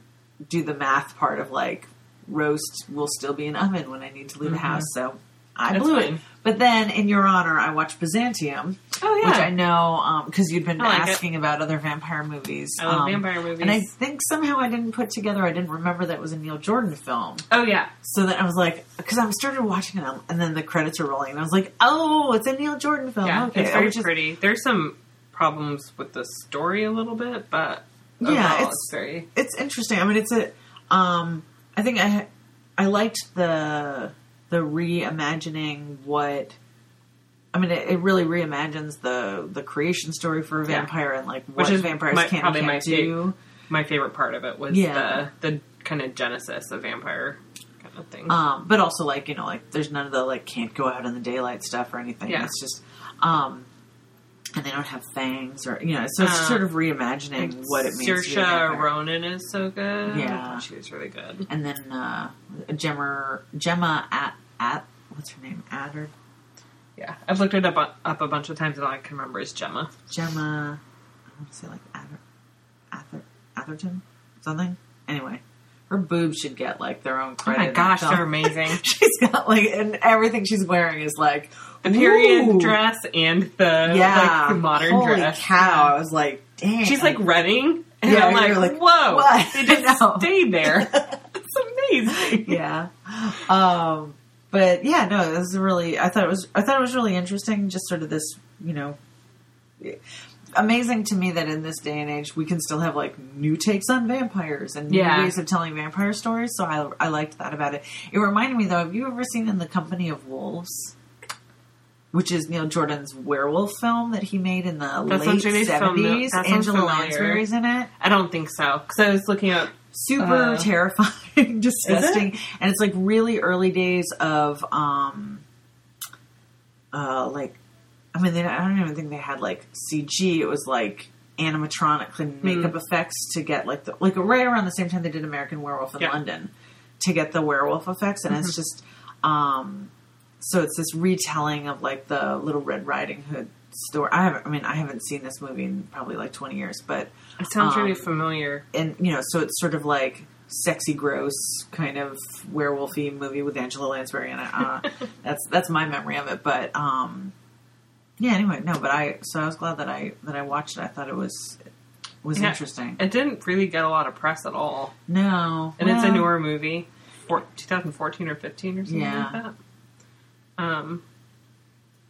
do the math part of like roast will still be in oven when I need to leave the house. So I blew it. But then in your honor, I watched Byzantium, which I know, because you'd been asking about other vampire movies. I love vampire movies. And I think somehow I didn't put together, I didn't remember that it was a Neil Jordan film. Oh, yeah. So then I was like, because I started watching them, and then the credits are rolling, and I was like, oh, it's a Neil Jordan film. Yeah, okay. It's very pretty. There's some problems with the story a little bit, but overall it's very... It's interesting. I mean, it's a... I think I liked the reimagining what... I mean, it really reimagines the creation story for a vampire and, like, what vampires can and can't do. My favorite part of it was the kind of genesis of vampire kind of thing. But also, like, you know, like, there's none of the, like, can't go out in the daylight stuff or anything. Yeah. It's just... and they don't have fangs or... You know, so it's sort of reimagining what it means to be a vampire. Saoirse Ronan is so good. Yeah. I thought she was really good. And then Gemma at what's her name? Adder? Yeah. I've looked it up a bunch of times and all I can remember is Gemma. Gemma, I want to say like Atherton? Something? Anyway. Her boobs should get like their own credit. Oh my gosh, they're amazing. She's got like, and everything she's wearing is like the period dress and the like the modern dress. Holy cow. I was like, damn. She's like running and I'm like, whoa. What? It just stayed there. It's amazing. Yeah. But yeah, no, this is really, I thought it was really interesting. Just sort of this, you know, amazing to me that in this day and age, we can still have like new takes on vampires and new ways of telling vampire stories. So I liked that about it. It reminded me though, have you ever seen In the Company of Wolves, which is Neil Jordan's werewolf film that he made in the late 70s? Angela Lansbury's in it. I don't think so. Cause I was looking up. Super terrifying, disgusting. It? And it's like really early days of, like, I mean, I don't even think they had like CG. It was like animatronic and makeup effects to get like the, like right around the same time they did American Werewolf in London to get the werewolf effects. And it's just, so it's this retelling of like the Little Red Riding Hood story. I haven't seen this movie in probably like 20 years, but it sounds really familiar. And you know, so it's sort of like sexy, gross kind of werewolfy movie with Angela Lansbury in it. That's my memory of it. But anyway, no. But I was glad that I watched it. I thought it was interesting. It didn't really get a lot of press at all. No, and it's a newer movie, 2014 or 15 or something like that.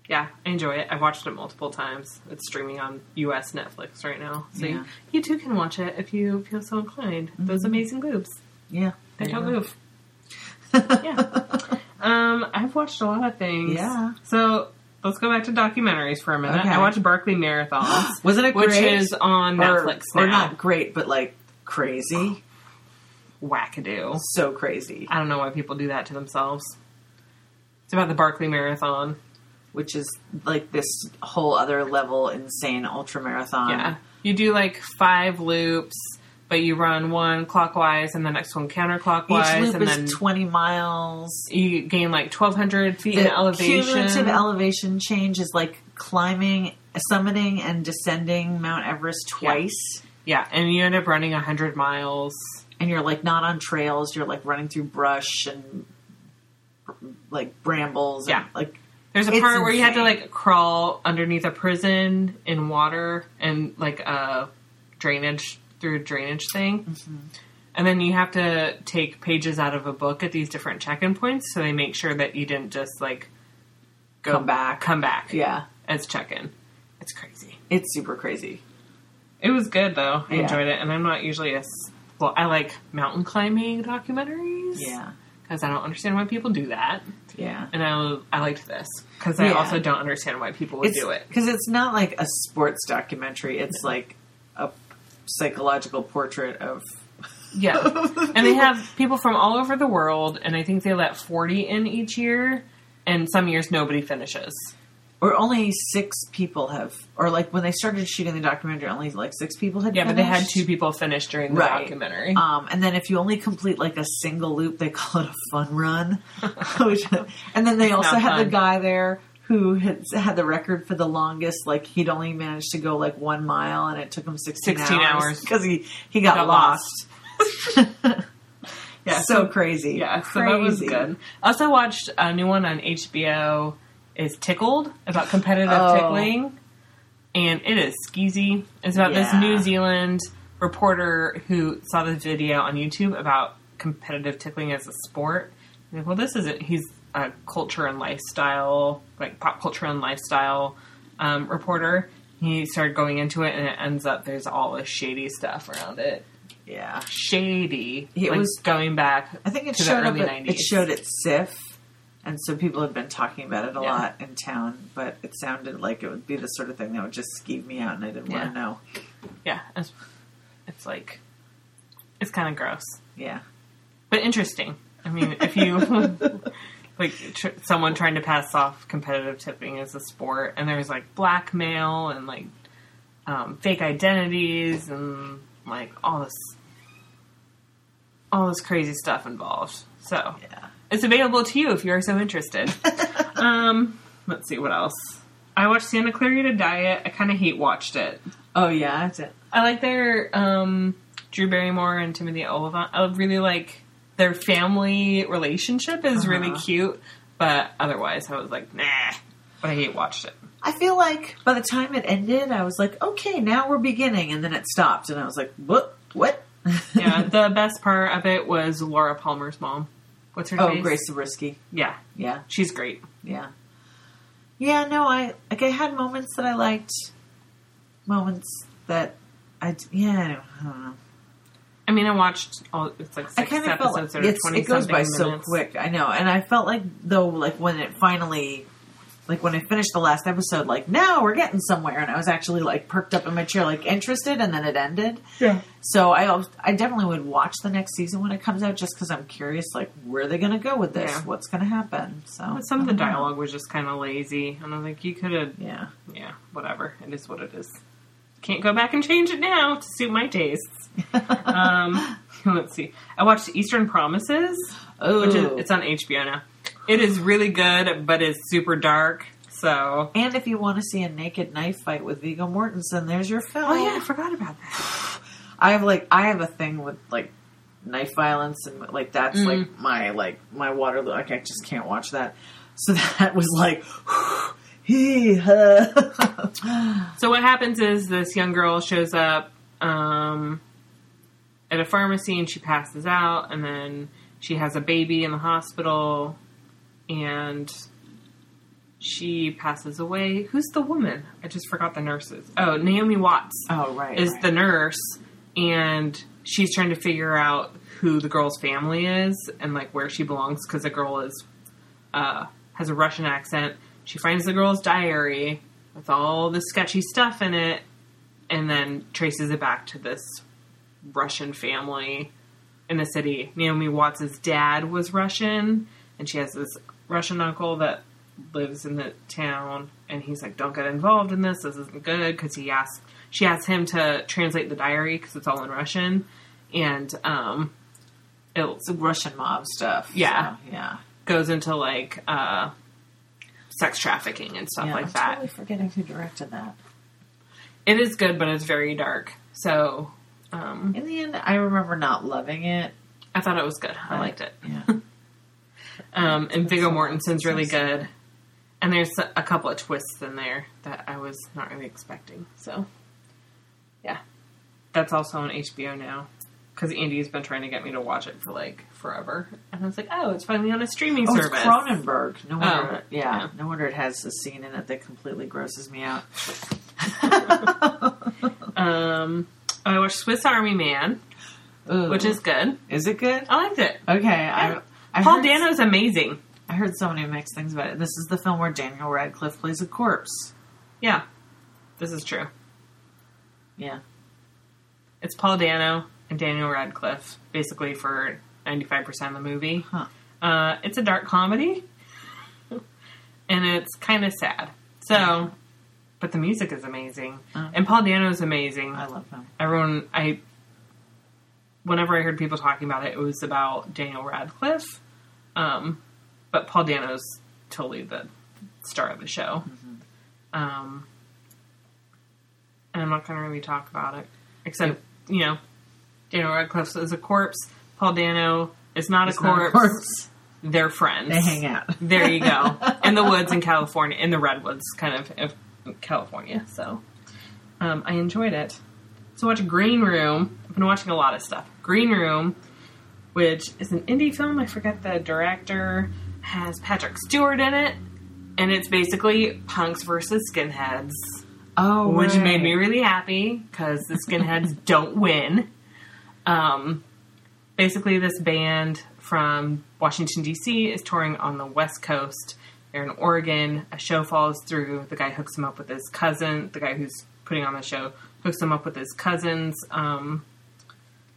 Yeah, I enjoy it. I've watched it multiple times. It's streaming on U.S. Netflix right now. So you too can watch it if you feel so inclined. Mm-hmm. Those amazing boobs. Yeah. They don't move. I've watched a lot of things. Yeah. So let's go back to documentaries for a minute. Okay. I watched Berkeley Marathons. Wasn't it great? Which is on Netflix now. Or not great, but like crazy. Wackadoo. So crazy. I don't know why people do that to themselves. It's about the Berkeley Marathon. Which is, like, this whole other level insane ultramarathon. Yeah. You do, like, 5 loops, but you run one clockwise and the next one counterclockwise. Each loop is 20 miles. You gain, like, 1,200 feet in elevation. The cumulative elevation change is, like, climbing, summiting, and descending Mount Everest twice. Yeah, and you end up running 100 miles. And you're, like, not on trails. You're, like, running through brush and, like, brambles. Yeah. And, like... There's a part where you had to, like, crawl underneath a prison in water and, like, through a drainage thing. Mm-hmm. And then you have to take pages out of a book at these different check-in points, so they make sure that you didn't just, like, come back. Yeah. As check-in. It's crazy. It's super crazy. It was good, though. I enjoyed it. And I'm not usually I like mountain climbing documentaries. Yeah. because I don't understand why people do that. Yeah. And I liked this because I also don't understand why people would do it. Because it's not like a sports documentary. It's like a psychological portrait of... Yeah. And they have people from all over the world, and I think they let 40 in each year, and some years nobody finishes. Or only 6 people have... Or, like, when they started shooting the documentary, only, like, 6 people had finished. Yeah, but they had 2 people finish during the documentary. And then if you only complete, like, a single loop, they call it a fun run. And then they also had the guy there who had the record for the longest. Like, he'd only managed to go, like, 1 mile, and it took him 16 hours. Because he got lost. Yeah, so crazy. Yeah, so that was good. I also watched a new one on HBO... is Tickled, about competitive tickling, and it is skeezy. It's about this New Zealand reporter who saw this video on YouTube about competitive tickling as a sport. And like, well, this isn't... He's a culture and lifestyle, like pop culture and lifestyle reporter. He started going into it, and it ends up there's all this shady stuff around it. Yeah. Shady. It like was going back. I think it showed up. It showed at SIF. And so people have been talking about it a lot in town, but it sounded like it would be the sort of thing that would just skeeve me out, and I didn't want to know. Yeah. It's like, it's kind of gross. Yeah. But interesting. I mean, if you, like, someone trying to pass off competitive tipping as a sport, and there's, like, blackmail and, like, fake identities and, like, all this crazy stuff involved. So. Yeah. It's available to you if you're so interested. Let's see, what else? I watched Santa Clarita Diet. I kind of hate-watched it. Oh, yeah? That's it. I like their Drew Barrymore and Timothy Olyphant. I really like their family relationship is really cute, but otherwise I was like, nah. But I hate-watched it. I feel like by the time it ended, I was like, okay, now we're beginning, and then it stopped, and I was like, what? Yeah, the best part of it was Laura Palmer's mom. What's her name? Oh, Grace Zabriskie. Yeah. Yeah. She's great. Yeah. Yeah, no, I had moments that I liked. Moments that I don't know. I mean, I watched it's like 6 episodes that are 20-something minutes. It goes by so quick. I know. And I felt like, though, like when it finally, like when I finished the last episode, like, now we're getting somewhere. And I was actually like perked up in my chair, like interested. And then it ended. Yeah. So I definitely would watch the next season when it comes out, just because I'm curious, like, where are they going to go with this? Yeah. What's going to happen? So but some of the dialogue was just kind of lazy. And I'm like, you could have, yeah, whatever. It is what it is. Can't go back and change it now to suit my tastes. Let's see. I watched Eastern Promises, it's on HBO now. It is really good, but it's super dark, so... And if you want to see a naked knife fight with Viggo Mortensen, there's your film. Oh, yeah, I forgot about that. I have a thing with, like, knife violence, and, like, that's, like, my Waterloo. Like, I just can't watch that. So that was, like... So what happens is this young girl shows up at a pharmacy, and she passes out, and then she has a baby in the hospital... And she passes away. Who's the woman? I just forgot the nurses. Oh, Naomi Watts. Oh, right. Is the nurse. And she's trying to figure out who the girl's family is and, like, where she belongs. Because the girl has a Russian accent. She finds the girl's diary with all the sketchy stuff in it. And then traces it back to this Russian family in the city. Naomi Watts' dad was Russian. And she has this Russian uncle that lives in the town, and he's like, don't get involved in this, this isn't good, because she asked him to translate the diary, because it's all in Russian, and, it's Russian mob stuff. Yeah. So, yeah. Goes into, like, sex trafficking and stuff like that. I'm totally forgetting who directed that. It is good, but it's very dark, so, in the end, I remember not loving it. I thought it was good. I liked it. Yeah. And Viggo Mortensen's really good. And there's a couple of twists in there that I was not really expecting. So, yeah. That's also on HBO now. Because Andy's been trying to get me to watch it for, like, forever. And I was like, oh, it's finally on a streaming service. It's Cronenberg. No wonder, yeah. No wonder it has a scene in it that completely grosses me out. I watched Swiss Army Man, which is good. Is it good? I liked it. Okay. I Paul Dano's amazing. I heard so many mixed things about it. This is the film where Daniel Radcliffe plays a corpse. Yeah. This is true. Yeah. It's Paul Dano and Daniel Radcliffe, basically, for 95% of the movie. Huh. It's a dark comedy. And it's kind of sad. So, but the music is amazing. Oh. And Paul Dano is amazing. I love him. Everyone, whenever I heard people talking about it, it was about Daniel Radcliffe. But Paul Dano's totally the star of the show. Mm-hmm. And I'm not going to really talk about it. Except, you know, Daniel Radcliffe is a corpse. Paul Dano is not a corpse. They're friends. They hang out. There you go. In the woods in California. In the redwoods, kind of California. So, I enjoyed it. So watch Green Room. I've been watching a lot of stuff. Green Room, which is an indie film. I forget the director. Has Patrick Stewart in it. And it's basically punks versus skinheads. Oh, which made me really happy because the skinheads don't win. Basically, this band from Washington, D.C. is touring on the West Coast. They're in Oregon. A show falls through. The guy hooks them up with his cousin. The guy who's putting on the show hooks them up with his cousin's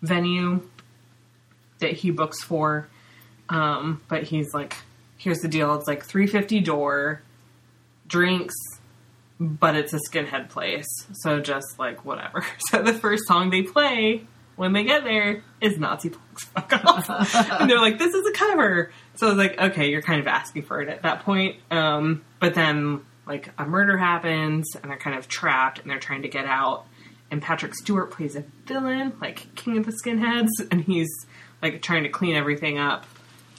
venue that he books for. But he's like, here's the deal. It's like $3.50 door, drinks, but it's a skinhead place. So just like whatever. So the first song they play when they get there is Nazi punks fuck off. And they're like, this is a cover. So I was like, okay, you're kind of asking for it at that point. But then like a murder happens and they're kind of trapped and they're trying to get out. And Patrick Stewart plays a villain, like King of the Skinheads. And he's like trying to clean everything up.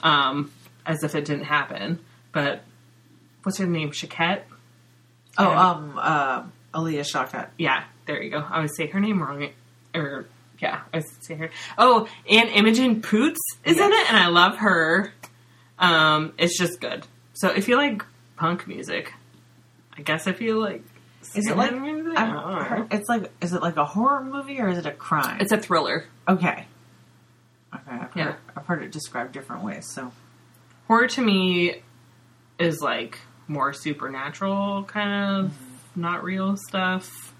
As if it didn't happen. But what's her name? Shaquette? Oh, Aaliyah Shaquette. Yeah, there you go. I always say her name wrong. Oh, and Imogen Poots is in it, and I love her. It's just good. So if you like punk music, I guess if you like... Is it like... Music, is it like a horror movie, or is it a crime? It's a thriller. Okay, I've heard it described different ways, so... Horror to me is like more supernatural kind of not real stuff.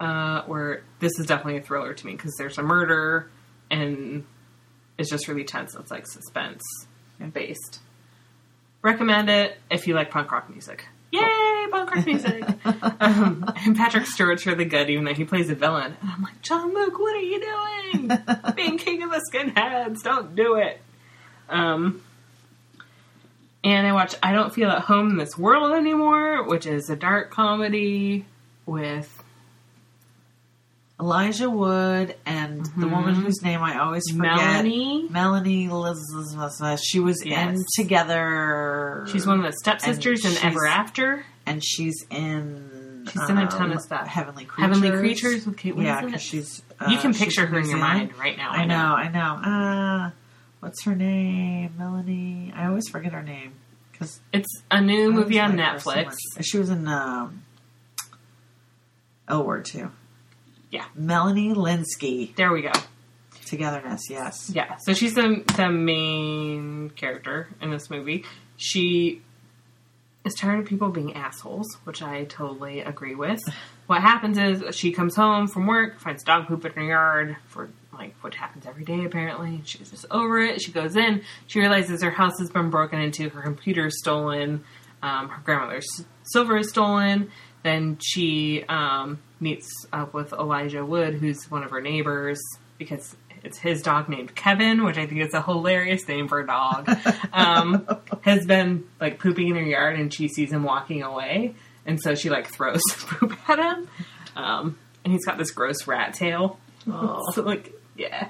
Or this is definitely a thriller to me because there's a murder and it's just really tense. It's like suspense based. Recommend it if you like punk rock music. Yay, cool. Punk rock music! And Patrick Stewart's really good, even though he plays a villain. And I'm like, John Luke, what are you doing? Being king of the skinheads, don't do it. And I watched I Don't Feel at Home in This World Anymore, which is a dark comedy with Elijah Wood and the woman whose name I always forget. Melanie Liz. She was in Together. She's one of the stepsisters in Ever After. And she's in... She's in a ton of stuff. Heavenly Creatures with Kate Winslet. Yeah, because she's... you can picture her in your mind right now. I know. What's her name? Melanie. I always forget her name. Cause it's a new movie on Netflix. So she was in L Word, too. Yeah. Melanie Linsky. There we go. Togetherness, yes. Yeah. So she's the main character in this movie. She is tired of people being assholes, which I totally agree with. What happens is she comes home from work, finds dog poop in her yard for... like what happens every day apparently. She's just over it. She goes in. She realizes her house has been broken into. Her computer is stolen. Her grandmother's silver is stolen. Then she meets up with Elijah Wood, who's one of her neighbors, because it's his dog named Kevin, which I think is a hilarious name for a dog, has been like pooping in her yard and she sees him walking away. And so she like throws poop at him. And he's got this gross rat tail. Oh. So like... Yeah.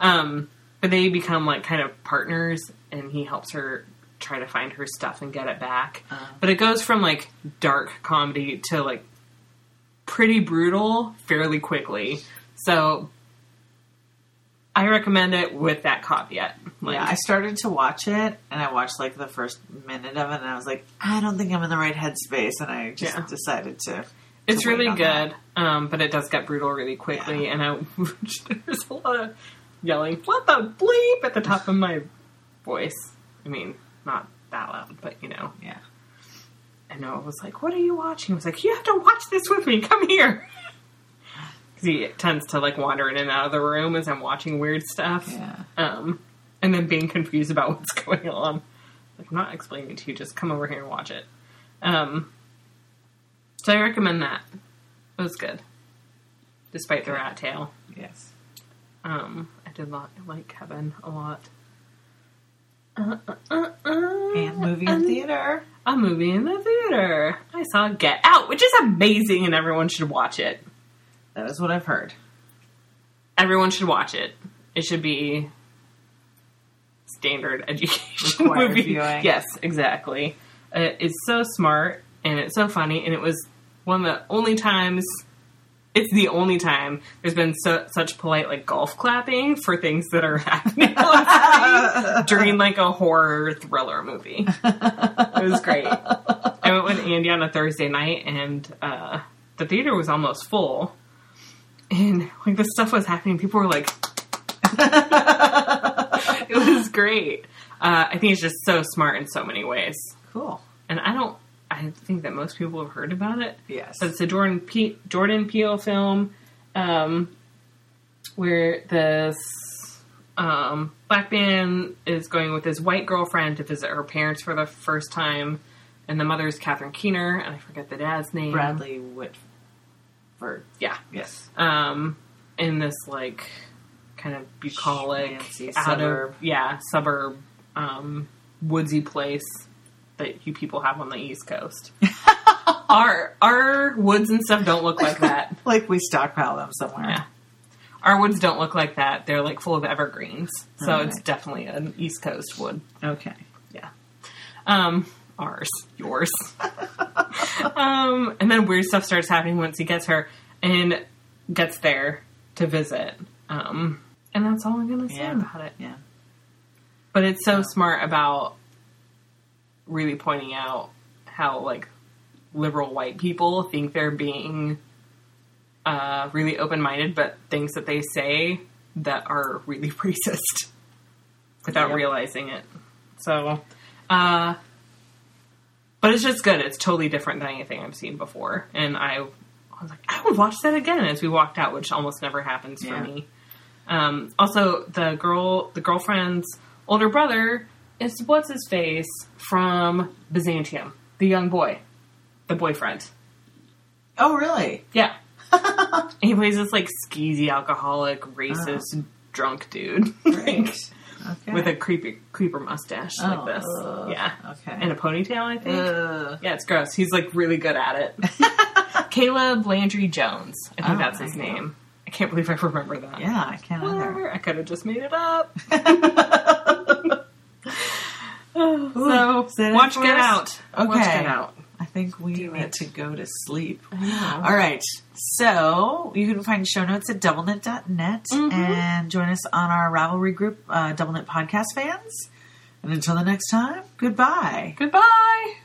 But they become, like, kind of partners, and he helps her try to find her stuff and get it back. But it goes from, like, dark comedy to, like, pretty brutal fairly quickly. So I recommend it with that caveat. Like, yeah, I started to watch it, and I watched, like, the first minute of it, and I was like, I don't think I'm in the right headspace, and I just decided to... It's really good, but it does get brutal really quickly, and there's a lot of yelling, what the bleep, at the top of my voice. I mean, not that loud, but you know. Yeah. And Noah was like, what are you watching? I was like, you have to watch this with me. Come here. Because he tends to, like, wander in and out of the room as I'm watching weird stuff. Yeah. And then being confused about what's going on. Like, I'm not explaining to you. Just come over here and watch it. So I recommend that. It was good. Despite the rat tail. Yes. I did not like Kevin a lot. And movie in theater. A movie in the theater. I saw Get Out, which is amazing, and everyone should watch it. That is what I've heard. Everyone should watch it. It should be standard education required movie. Viewing. Yes, exactly. It's so smart, and it's so funny, and it was one of the only times... It's the only time there's been such polite, like, golf clapping for things that are happening during, like, a horror thriller movie. It was great. I went with Andy on a Thursday night, and the theater was almost full. And, like, this stuff was happening. People were like... It was great. I think it's just so smart in so many ways. Cool. And I think that most people have heard about it. Yes. But it's a Jordan Peele film where this black man is going with his white girlfriend to visit her parents for the first time. And the mother's Catherine Keener, and I forget the dad's name. Bradley Whitford. Yeah. Yes. In this, like, kind of bucolic, suburb, woodsy place that you people have on the East Coast. Our woods and stuff don't look like that. Like we stockpile them somewhere. Yeah. Our woods don't look like that. They're like full of evergreens. So It's definitely an East Coast wood. Okay. Yeah. Ours. Yours. And then weird stuff starts happening once he gets there to visit. And that's all I'm going to say about it. Yeah. But it's so smart about really pointing out how, like, liberal white people think they're being really open-minded, but things that they say that are really racist without realizing it. So, but it's just good. It's totally different than anything I've seen before. And I was like, I would watch that again as we walked out, which almost never happens for me. Also, the girlfriend's older brother is what's-his-face from Byzantium. The young boy. The boyfriend. Oh, really? Yeah. He plays this, like, skeezy, alcoholic, racist, drunk dude. Right. Okay. With a creeper mustache like this. Yeah. Okay. And a ponytail, I think. Yeah, it's gross. He's, like, really good at it. Caleb Landry Jones. I think that's his name. I can't believe I remember that. Yeah, I can't either. I could have just made it up. So, watch Get Out. Okay. Watch Get Out. I think we need to go to sleep. All right. So, you can find show notes at doubleknit.net and join us on our Ravelry group, Double Knit Podcast Fans. And until the next time, goodbye. Goodbye.